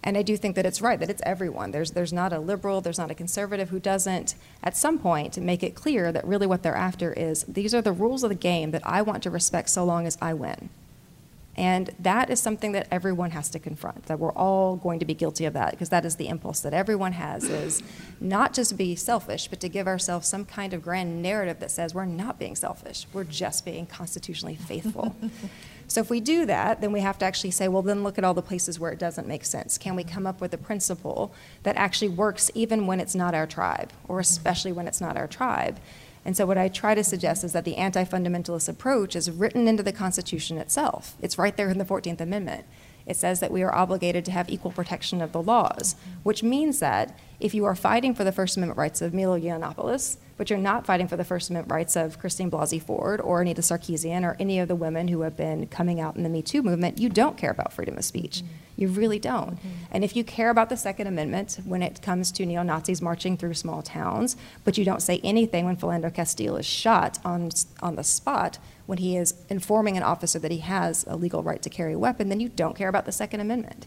And I do think that it's right, that it's everyone. There's there's not a liberal, there's not a conservative who doesn't, at some point, make it clear that really what they're after is, these are the rules of the game that I want to respect so long as I win. And that is something that everyone has to confront, that we're all going to be guilty of that, because that is the impulse that everyone has, is not just be selfish, but to give ourselves some kind of grand narrative that says we're not being selfish, we're just being constitutionally faithful. So if we do that, then we have to actually say, well, then look at all the places where it doesn't make sense. Can we come up with a principle that actually works even when it's not our tribe, or especially when it's not our tribe? And so what I try to suggest is that the anti-fundamentalist approach is written into the Constitution itself. It's right there in the fourteenth Amendment. It says that we are obligated to have equal protection of the laws, which means that if you are fighting for the First Amendment rights of Milo Yiannopoulos, but you're not fighting for the First Amendment rights of Christine Blasey Ford or Anita Sarkeesian or any of the women who have been coming out in the Me Too movement, you don't care about freedom of speech. Mm-hmm. You really don't. Mm-hmm. And if you care about the Second Amendment when it comes to neo-Nazis marching through small towns, but you don't say anything when Philando Castile is shot on, on the spot when he is informing an officer that he has a legal right to carry a weapon, then you don't care about the Second Amendment.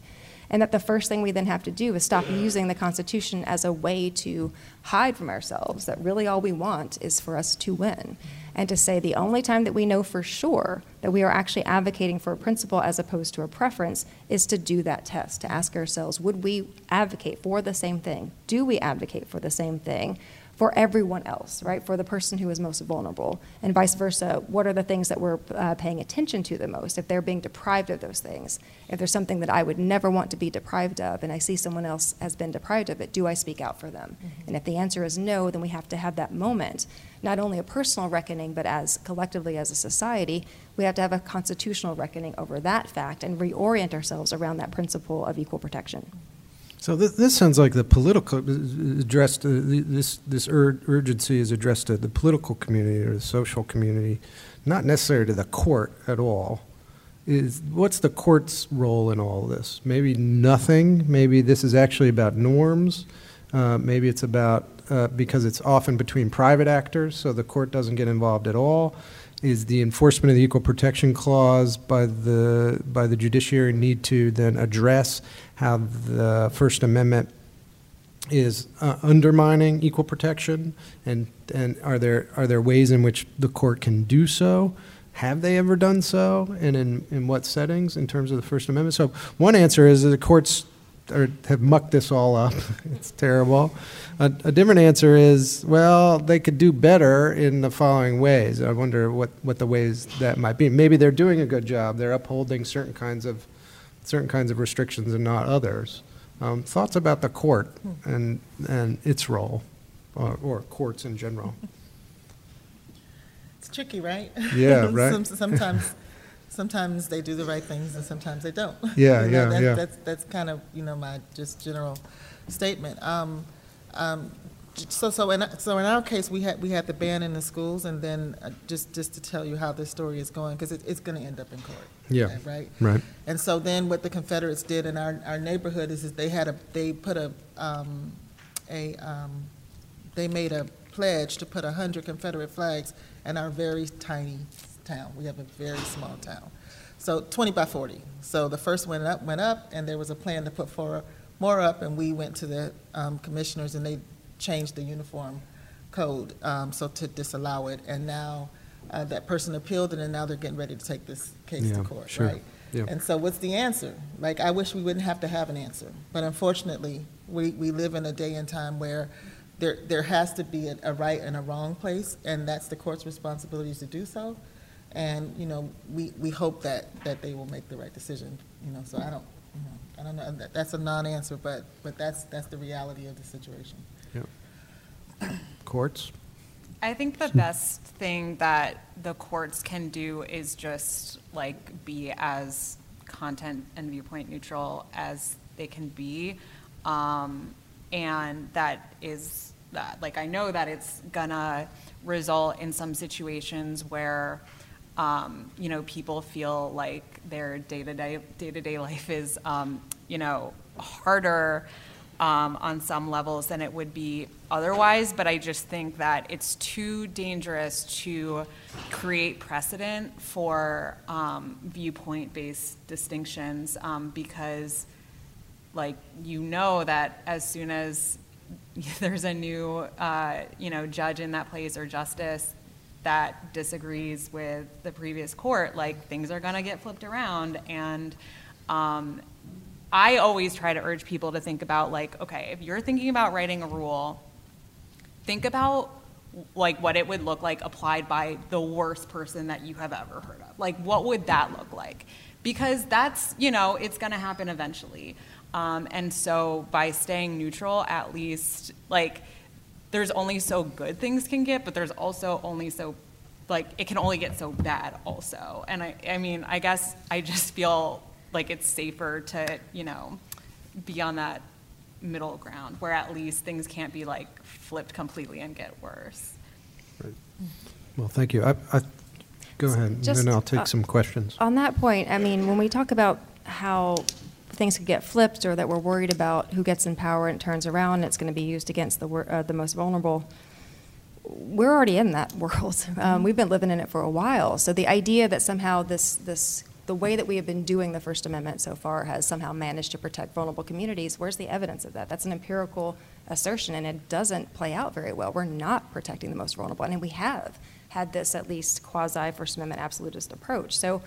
And that the first thing we then have to do is stop using the Constitution as a way to hide from ourselves that really all we want is for us to win, and to say the only time that we know for sure that we are actually advocating for a principle as opposed to a preference is to do that test, to ask ourselves, would we advocate for the same thing? Do we advocate for the same thing for everyone else, right? For the person who is most vulnerable, and vice versa. What are the things that we're uh, paying attention to the most? If they're being deprived of those things, if there's something that I would never want to be deprived of and I see someone else has been deprived of it, do I speak out for them? Mm-hmm. And if the answer is no, then we have to have that moment, not only a personal reckoning, but as collectively as a society, we have to have a constitutional reckoning over that fact and reorient ourselves around that principle of equal protection. So this, this sounds like the political addressed uh, this this ur urgency is addressed to the political community or the social community, not necessarily to the court at all. Is what's the court's role in all this? Maybe nothing. Maybe this is actually about norms. Uh, maybe it's about uh, because it's often between private actors, so the court doesn't get involved at all. Is the enforcement of the Equal Protection Clause by the by the judiciary need to then address how the First Amendment is uh, undermining equal protection, and and are there are there ways in which the court can do so? Have they ever done so, and in in what settings in terms of the First Amendment? So one answer is that the courts are, have mucked this all up. It's terrible. A, a different answer is, well, they could do better in the following ways. I wonder what, what the ways that might be. Maybe they're doing a good job. They're upholding certain kinds of, certain kinds of restrictions and not others. Um, thoughts about the court and, and its role, or, or courts in general? It's tricky, right? Yeah, right. Some, sometimes. Sometimes they do the right things and sometimes they don't. Yeah, you know, yeah, that's, yeah. That's, that's kind of, you know, my just general statement. Um, um, so, so, in, so in our case, we had, we had the ban in the schools, and then uh, just, just to tell you how this story is going, because it, it's going to end up in court. Yeah, right? Right. And so then what the Confederates did in our, our neighborhood is, is they had a, they put a, um, a um, they made a pledge to put one hundred Confederate flags in our very tiny town. We have a very small town. So twenty by forty. So the first went up, went up, and there was a plan to put four more up, and we went to the um, commissioners, and they changed the uniform code um, so to disallow it. And now uh, that person appealed, and then now they're getting ready to take this case yeah, to court, sure. Right? Yeah. And so what's the answer? Like, I wish we wouldn't have to have an answer, but unfortunately, we, we live in a day and time where there, there has to be a, a right and a wrong place, and that's the court's responsibility to do so. And, you know, we, we hope that, that they will make the right decision, you know, so I don't, you know, I don't know, that, that's a non-answer, but, but that's, that's the reality of the situation. Yeah. Courts? I think the best thing that the courts can do is just, like, be as content and viewpoint neutral as they can be, um, and that is, that, like, I know that it's gonna result in some situations where Um, you know, people feel like their day-to-day day-to-day life is, um, you know, harder um, on some levels than it would be otherwise. But I just think that it's too dangerous to create precedent for um, viewpoint-based distinctions um, because, like, you know that as soon as there's a new, uh, you know, judge in that place or justice, that disagrees with the previous court, like things are gonna get flipped around. And um, I always try to urge people to think about, like, okay, if you're thinking about writing a rule, think about like what it would look like applied by the worst person that you have ever heard of. Like, what would that look like? Because that's, you know, it's gonna happen eventually. Um, and so by staying neutral, at least, like, there's only so good things can get, but there's also only so, like, it can only get so bad also. And I, I mean, I guess I just feel like it's safer to, you know, be on that middle ground where at least things can't be, like, flipped completely and get worse. Right. Well, thank you. I, I, go ahead, and then I'll take uh, some questions. On that point, I mean, when we talk about how things could get flipped, or that we're worried about who gets in power and turns around, and it's going to be used against the uh, the most vulnerable. We're already in that world. Um, we've been living in it for a while. So the idea that somehow this this the way that we have been doing the First Amendment so far has somehow managed to protect vulnerable communities. Where's the evidence of that? That's an empirical assertion, and it doesn't play out very well. We're not protecting the most vulnerable, and we have had this at least quasi First Amendment absolutist approach. So.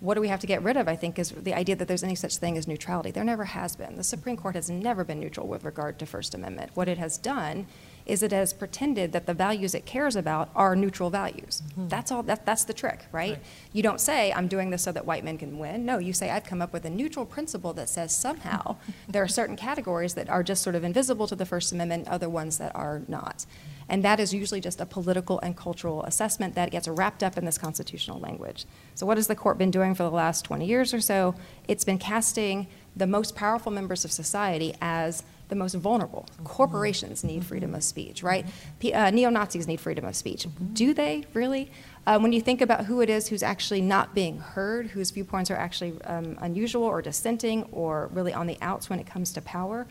What do we have to get rid of, I think, is the idea that there's any such thing as neutrality. There never has been. The Supreme Court has never been neutral with regard to First Amendment. What it has done is it has pretended that the values it cares about are neutral values. Mm-hmm. That's all. That, that's the trick, right? right? You don't say, I'm doing this so that white men can win. No, you say, I've come up with a neutral principle that says somehow there are certain categories that are just sort of invisible to the First Amendment, other ones that are not. And that is usually just a political and cultural assessment that gets wrapped up in this constitutional language. So what has the court been doing for the last twenty years or so? It's been casting the most powerful members of society as the most vulnerable. Corporations need freedom of speech, right? Uh, neo-Nazis need freedom of speech. Do they, really? Uh, when you think about who it is who's actually not being heard, whose viewpoints are actually um, unusual or dissenting or really on the outs when it comes to power,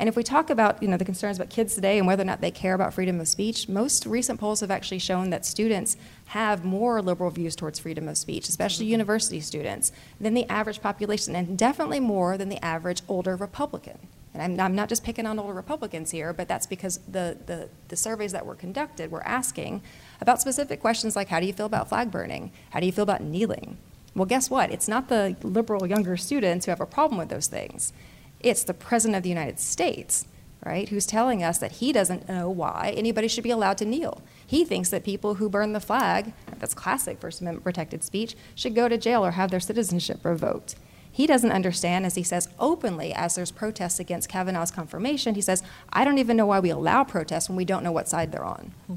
and if we talk about, you know, the concerns about kids today and whether or not they care about freedom of speech, most recent polls have actually shown that students have more liberal views towards freedom of speech, especially university students, than the average population, and definitely more than the average older Republican. And I'm, I'm not just picking on older Republicans here, but that's because the, the, the surveys that were conducted were asking about specific questions like, how do you feel about flag burning? How do you feel about kneeling? Well, guess what? It's not the liberal younger students who have a problem with those things. It's the President of the United States, right, who's telling us that he doesn't know why anybody should be allowed to kneel. He thinks that people who burn the flag, that's classic First Amendment protected speech, should go to jail or have their citizenship revoked. He doesn't understand, as he says openly, as there's protests against Kavanaugh's confirmation, he says, I don't even know why we allow protests when we don't know what side they're on. Hmm.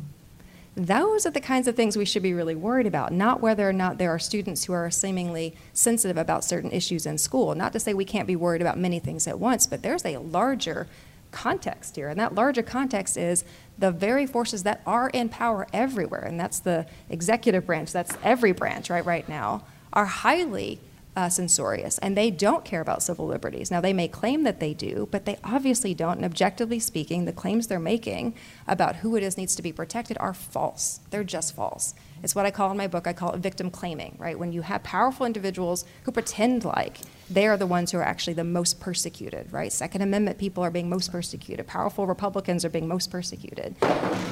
Those are the kinds of things we should be really worried about, not whether or not there are students who are seemingly sensitive about certain issues in school. Not to say we can't be worried about many things at once, but there's a larger context here, and that larger context is the very forces that are in power everywhere, and that's the executive branch, that's every branch right, right now, are highly Uh, censorious, and they don't care about civil liberties. Now, they may claim that they do, but they obviously don't, and objectively speaking, the claims they're making about who it is needs to be protected are false. They're just false. It's what I call in my book, I call it victim claiming, right? When you have powerful individuals who pretend like they are the ones who are actually the most persecuted, right? Second Amendment people are being most persecuted. Powerful Republicans are being most persecuted.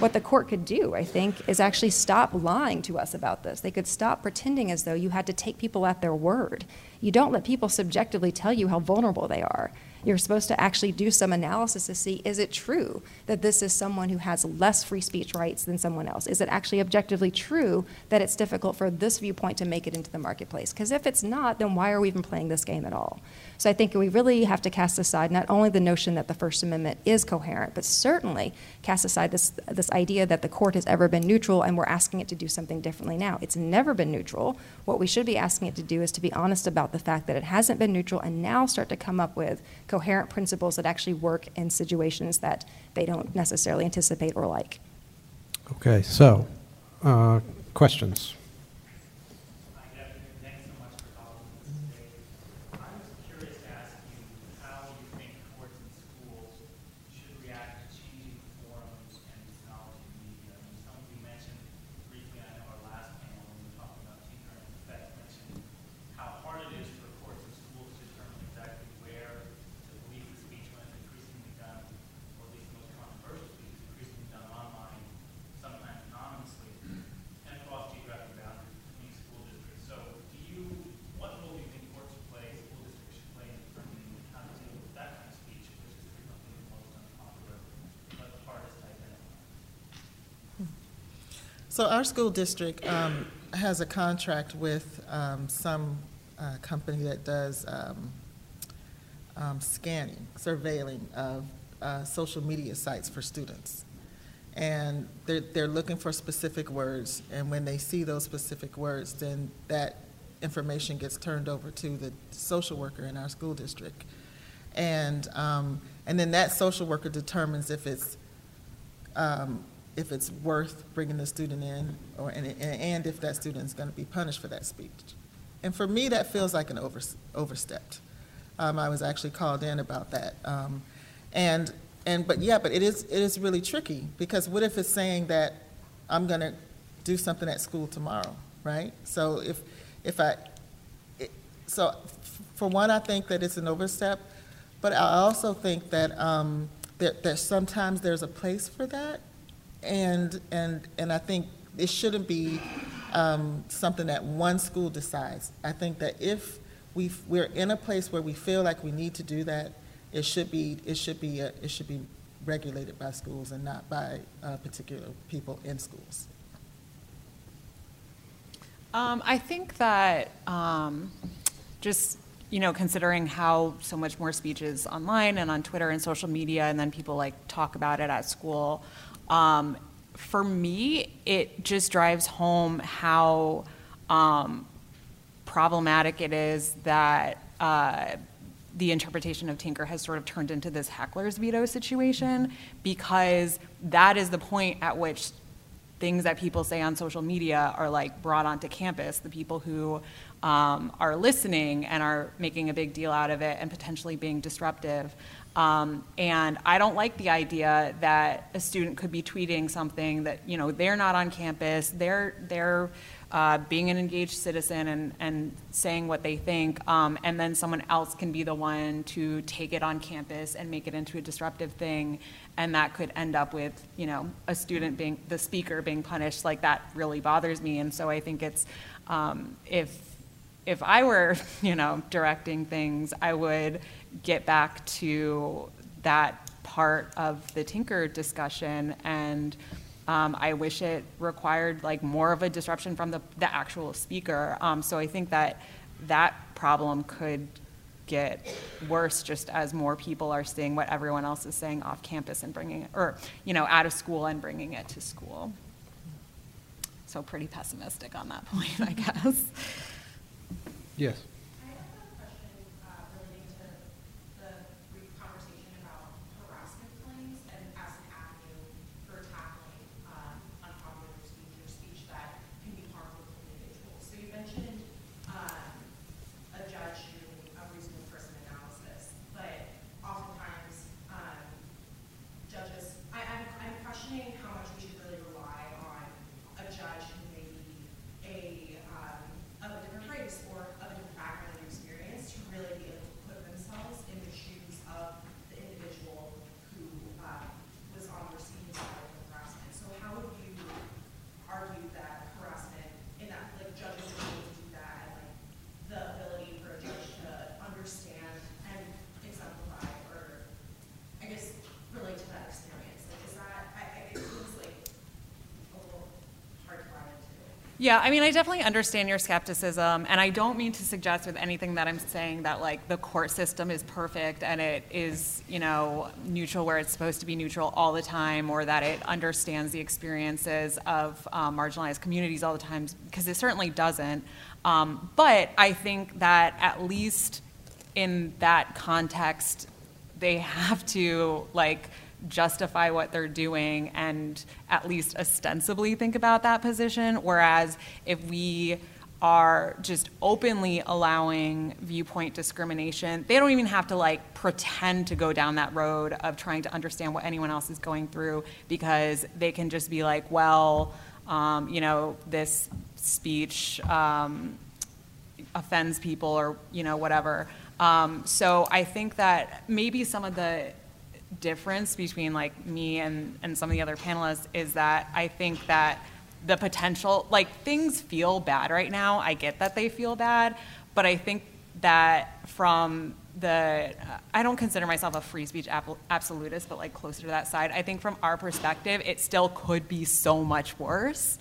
What the court could do, I think, is actually stop lying to us about this. They could stop pretending as though you had to take people at their word. You don't let people subjectively tell you how vulnerable they are. You're supposed to actually do some analysis to see, is it true that this is someone who has less free speech rights than someone else? Is it actually objectively true that it's difficult for this viewpoint to make it into the marketplace? Because if it's not, then why are we even playing this game at all? So I think we really have to cast aside not only the notion that the First Amendment is coherent, but certainly cast aside this, this idea that the court has ever been neutral and we're asking it to do something differently now. It's never been neutral. What we should be asking it to do is to be honest about the fact that it hasn't been neutral and now start to come up with coherent principles that actually work in situations that they don't necessarily anticipate or like. Okay, so uh, questions? So our school district um, has a contract with um, some uh, company that does um, um, scanning, surveilling of uh, social media sites for students. And they're, they're looking for specific words, and when they see those specific words, then that information gets turned over to the social worker in our school district. And, um, and then that social worker determines if it's, um, if it's worth bringing the student in, or, and, and if that student's gonna be punished for that speech. And for me, that feels like an over, overstepped. Um, I was actually called in about that. Um, and And, but yeah, but it is, it is really tricky, because what if it's saying that I'm going to do something at school tomorrow, right? So if, if I, it, so for one, I think that it's an overstep, but I also think that, um, that, that sometimes there's a place for that, and, and, and I think it shouldn't be um, something that one school decides. I think that if we we're in a place where we feel like we need to do that, It should be it should be a, it should be regulated by schools and not by uh, particular people in schools. Um, I think that um, just you know considering how so much more speech is online and on Twitter and social media, and then people like talk about it at school. Um, for me, it just drives home how um, problematic it is that. Uh, the interpretation of Tinker has sort of turned into this heckler's veto situation, because that is the point at which things that people say on social media are like brought onto campus. The people who um, are listening and are making a big deal out of it and potentially being disruptive. Um, and I don't like the idea that a student could be tweeting something that, you know, they're not on campus, they're, they're, Uh, being an engaged citizen and, and saying what they think, um, and then someone else can be the one to take it on campus and make it into a disruptive thing, and that could end up with, you know, a student being, the speaker being punished. Like, that really bothers me, and so I think it's, um, if, if I were, you know, directing things, I would get back to that part of the Tinker discussion, and Um, I wish it required like more of a disruption from the, the actual speaker. Um, so I think that that problem could get worse just as more people are seeing what everyone else is saying off campus and bringing it, or you know, out of school and bringing it to school. So pretty pessimistic on that point, I guess. Yes. Yeah, I mean, I definitely understand your skepticism, and I don't mean to suggest with anything that I'm saying that like the court system is perfect and it is, you know, neutral where it's supposed to be neutral all the time, or that it understands the experiences of um, marginalized communities all the time, because it certainly doesn't. Um, but I think that at least in that context, they have to like justify what they're doing and at least ostensibly think about that position. Whereas if we are just openly allowing viewpoint discrimination, they don't even have to like pretend to go down that road of trying to understand what anyone else is going through, because they can just be like, well, um, you know, this speech um, offends people, or, you know, whatever. Um, so I think that maybe some of the difference between like me and, and some of the other panelists is that I think that the potential, like things feel bad right now. I get that they feel bad, but I think that from the, uh, I don't consider myself a free speech absolutist, but like closer to that side. I think from our perspective, it still could be so much worse,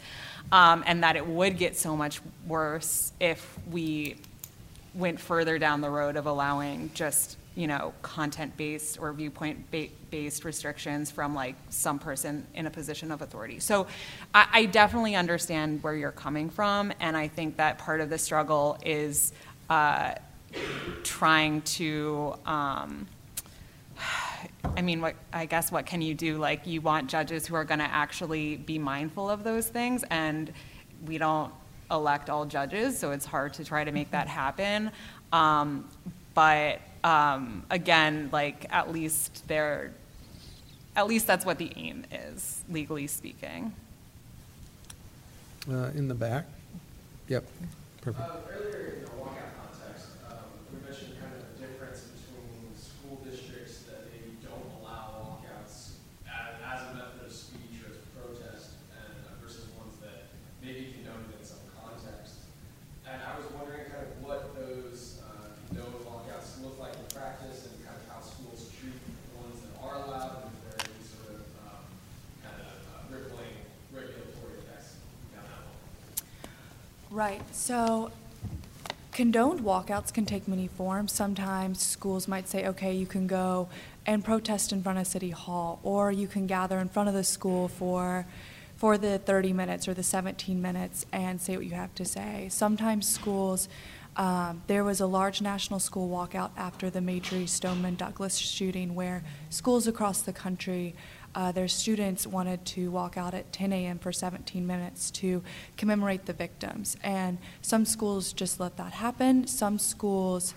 um, and that it would get so much worse if we went further down the road of allowing just, you know, content-based or viewpoint-based restrictions from like some person in a position of authority. So I, I definitely understand where you're coming from, and I think that part of the struggle is uh, trying to, um, I mean, what I guess what can you do? Like, you want judges who are going to actually be mindful of those things, and we don't elect all judges, so it's hard to try to make that happen. Um, but um, again, like, at least they're, at least that's what the aim is, legally speaking. Uh, in the back, yep, perfect. Uh, earlier in the walkout context, um, we mentioned kind of the difference between school districts that maybe don't allow walkouts as, as a method of speech or as a protest, and uh, versus ones that maybe condone it in some context. And I was wondering kind of what those uh, condoned walkouts look like in practice, and kind of how schools treat the ones that are allowed, and if there are any sort of um, kind of uh, rippling regulatory effects down that one. Right. So condoned walkouts can take many forms. Sometimes schools might say, okay, you can go and protest in front of City Hall, or you can gather in front of the school for for the thirty minutes or the seventeen minutes and say what you have to say. Sometimes schools, um, there was a large national school walkout after the Majory Stoneman Douglas shooting, where schools across the country, uh, their students wanted to walk out at ten a m for seventeen minutes to commemorate the victims. And some schools just let that happen. Some schools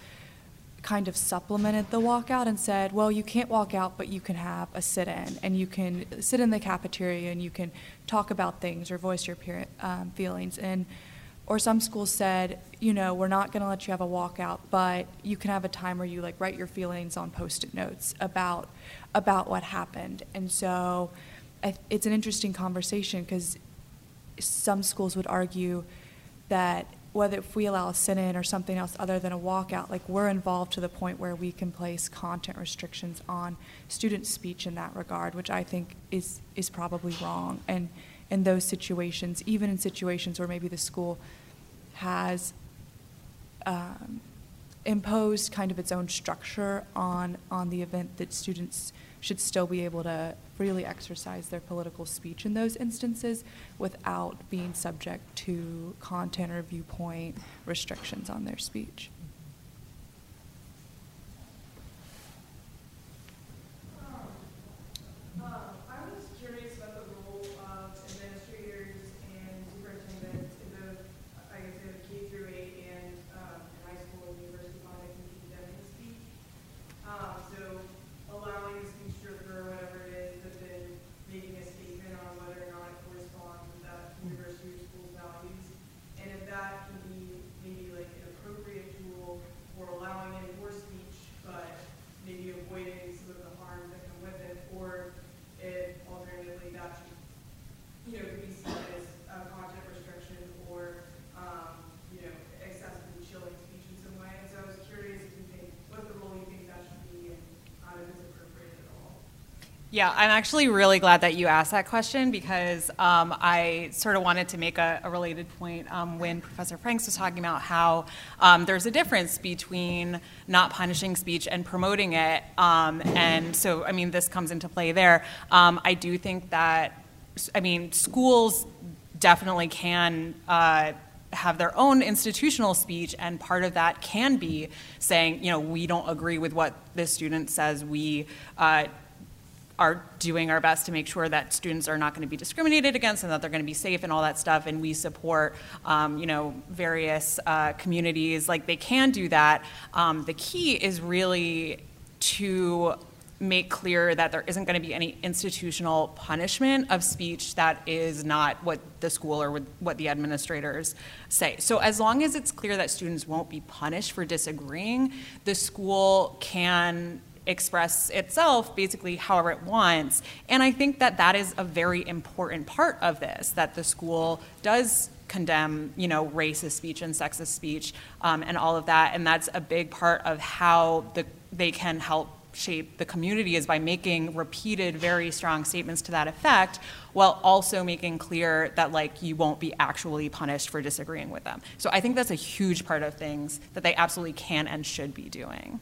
kind of supplemented the walkout and said, well, you can't walk out, but you can have a sit-in, and you can sit in the cafeteria and you can talk about things or voice your parent, um, feelings. And or some schools said, you know, we're not going to let you have a walkout, but you can have a time where you like write your feelings on Post-it notes about about what happened. And so it's an interesting conversation, because some schools would argue that whether if we allow a sit-in or something else other than a walkout, like, we're involved to the point where we can place content restrictions on student speech in that regard, which I think is is probably wrong. And in those situations, even in situations where maybe the school has um, imposed kind of its own structure on, on the event, that students should still be able to freely exercise their political speech in those instances without being subject to content or viewpoint restrictions on their speech. Yeah, I'm actually really glad that you asked that question, because um, I sort of wanted to make a, a related point um, when Professor Franks was talking about how um, there's a difference between not punishing speech and promoting it. Um, and so, I mean, this comes into play there. Um, I do think that, I mean, schools definitely can uh, have their own institutional speech, and part of that can be saying, you know, we don't agree with what this student says. We uh, are doing our best to make sure that students are not going to be discriminated against and that they're going to be safe and all that stuff, and we support, um, you know, various uh, communities. Like, they can do that. Um, the key is really to make clear that there isn't going to be any institutional punishment of speech that is not what the school or what the administrators say. So as long as it's clear that students won't be punished for disagreeing, the school can express itself basically however it wants. And I think that that is a very important part of this, that the school does condemn, you know, racist speech and sexist speech um, and all of that. And that's a big part of how the, they can help shape the community, is by making repeated, very strong statements to that effect, while also making clear that, like, you won't be actually punished for disagreeing with them. So I think that's a huge part of things that they absolutely can and should be doing.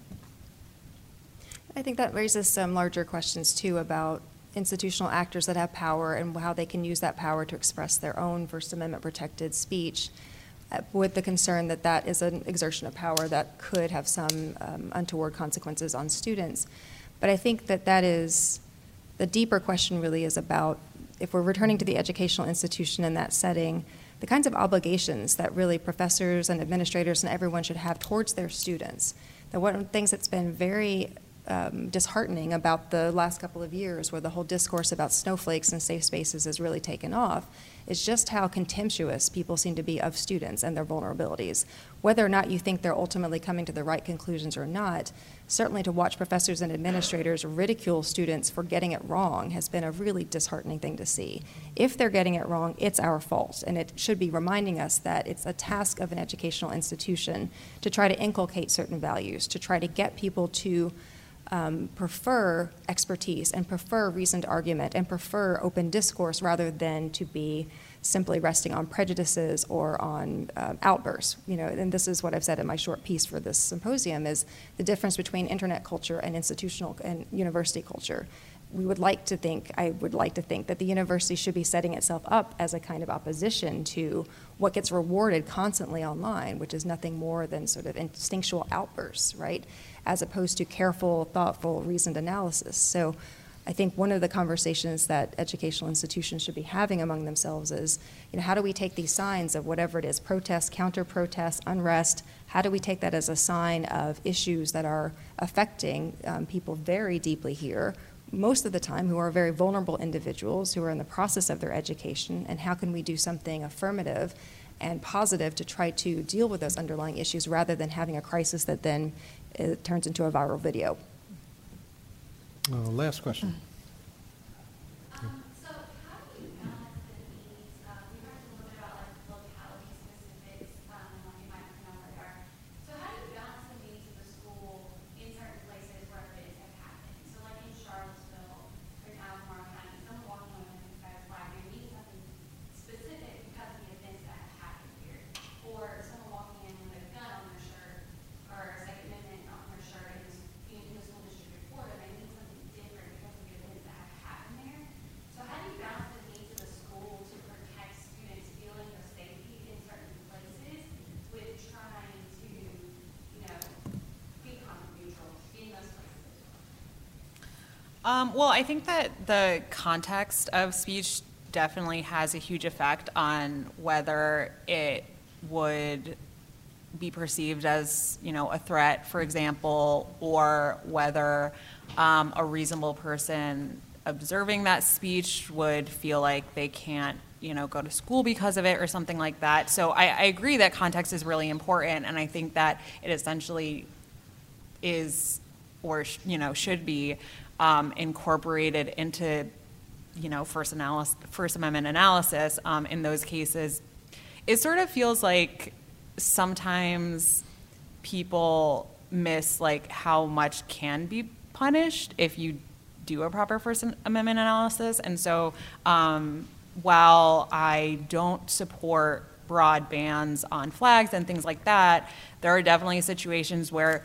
I think that raises some larger questions, too, about institutional actors that have power and how they can use that power to express their own First Amendment-protected speech, with the concern that that is an exertion of power that could have some um, untoward consequences on students. But I think that that is, the deeper question really is about, if we're returning to the educational institution in that setting, the kinds of obligations that really professors and administrators and everyone should have towards their students. Now, one of the things that's been very um, disheartening about the last couple of years, where the whole discourse about snowflakes and safe spaces has really taken off, is just how contemptuous people seem to be of students and their vulnerabilities. Whether or not you think they're ultimately coming to the right conclusions or not, certainly to watch professors and administrators ridicule students for getting it wrong has been a really disheartening thing to see. If they're getting it wrong, it's our fault, and it should be reminding us that it's a task of an educational institution to try to inculcate certain values, to try to get people to Um, prefer expertise and prefer reasoned argument and prefer open discourse, rather than to be simply resting on prejudices or on uh, outbursts. You know, and this is what I've said in my short piece for this symposium, is the difference between internet culture and institutional and university culture. We would like to think, I would like to think, that the university should be setting itself up as a kind of opposition to what gets rewarded constantly online, which is nothing more than sort of instinctual outbursts, right? As opposed to careful, thoughtful, reasoned analysis. So I think one of the conversations that educational institutions should be having among themselves is, you know, how do we take these signs of whatever it is, protest, counter-protest, unrest, how do we take that as a sign of issues that are affecting um, people very deeply here, most of the time, who are very vulnerable individuals who are in the process of their education, and how can we do something affirmative and positive to try to deal with those underlying issues, rather than having a crisis that then it turns into a viral video. Uh, last question. Mm-hmm. um, so how do you balance the needs of, we talked a little bit about like locality specifics, um, like you might remember there. So how do you balance the needs of the school in certain places where events have happened? So like in Charlottesville, for example, Mark County, someone walking on the side of the flag, you need something specific because of the events that have happened here. Or someone walking in with a gun on their shirt, or a Second Amendment. Um, well, I think that the context of speech definitely has a huge effect on whether it would be perceived as, you know, a threat, for example, or whether um, a reasonable person observing that speech would feel like they can't, you know, go to school because of it or something like that. So I, I agree that context is really important, and I think that it essentially is, or sh- you know, should be, Um, incorporated into, you know, First, analysis, First Amendment analysis um, in those cases. It sort of feels like sometimes people miss like how much can be punished if you do a proper First Amendment analysis. And so um, while I don't support broad bans on flags and things like that, there are definitely situations where,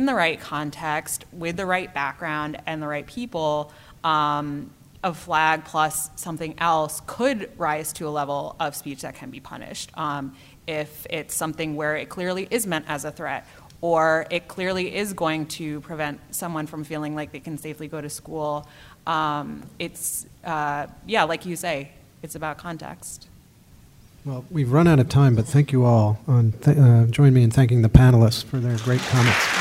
in the right context, with the right background and the right people, um, a flag plus something else could rise to a level of speech that can be punished, um, if it's something where it clearly is meant as a threat, or it clearly is going to prevent someone from feeling like they can safely go to school. Um, it's, uh, yeah, like you say, it's about context. Well, we've run out of time, but thank you all. And th- uh, join me in thanking the panelists for their great comments.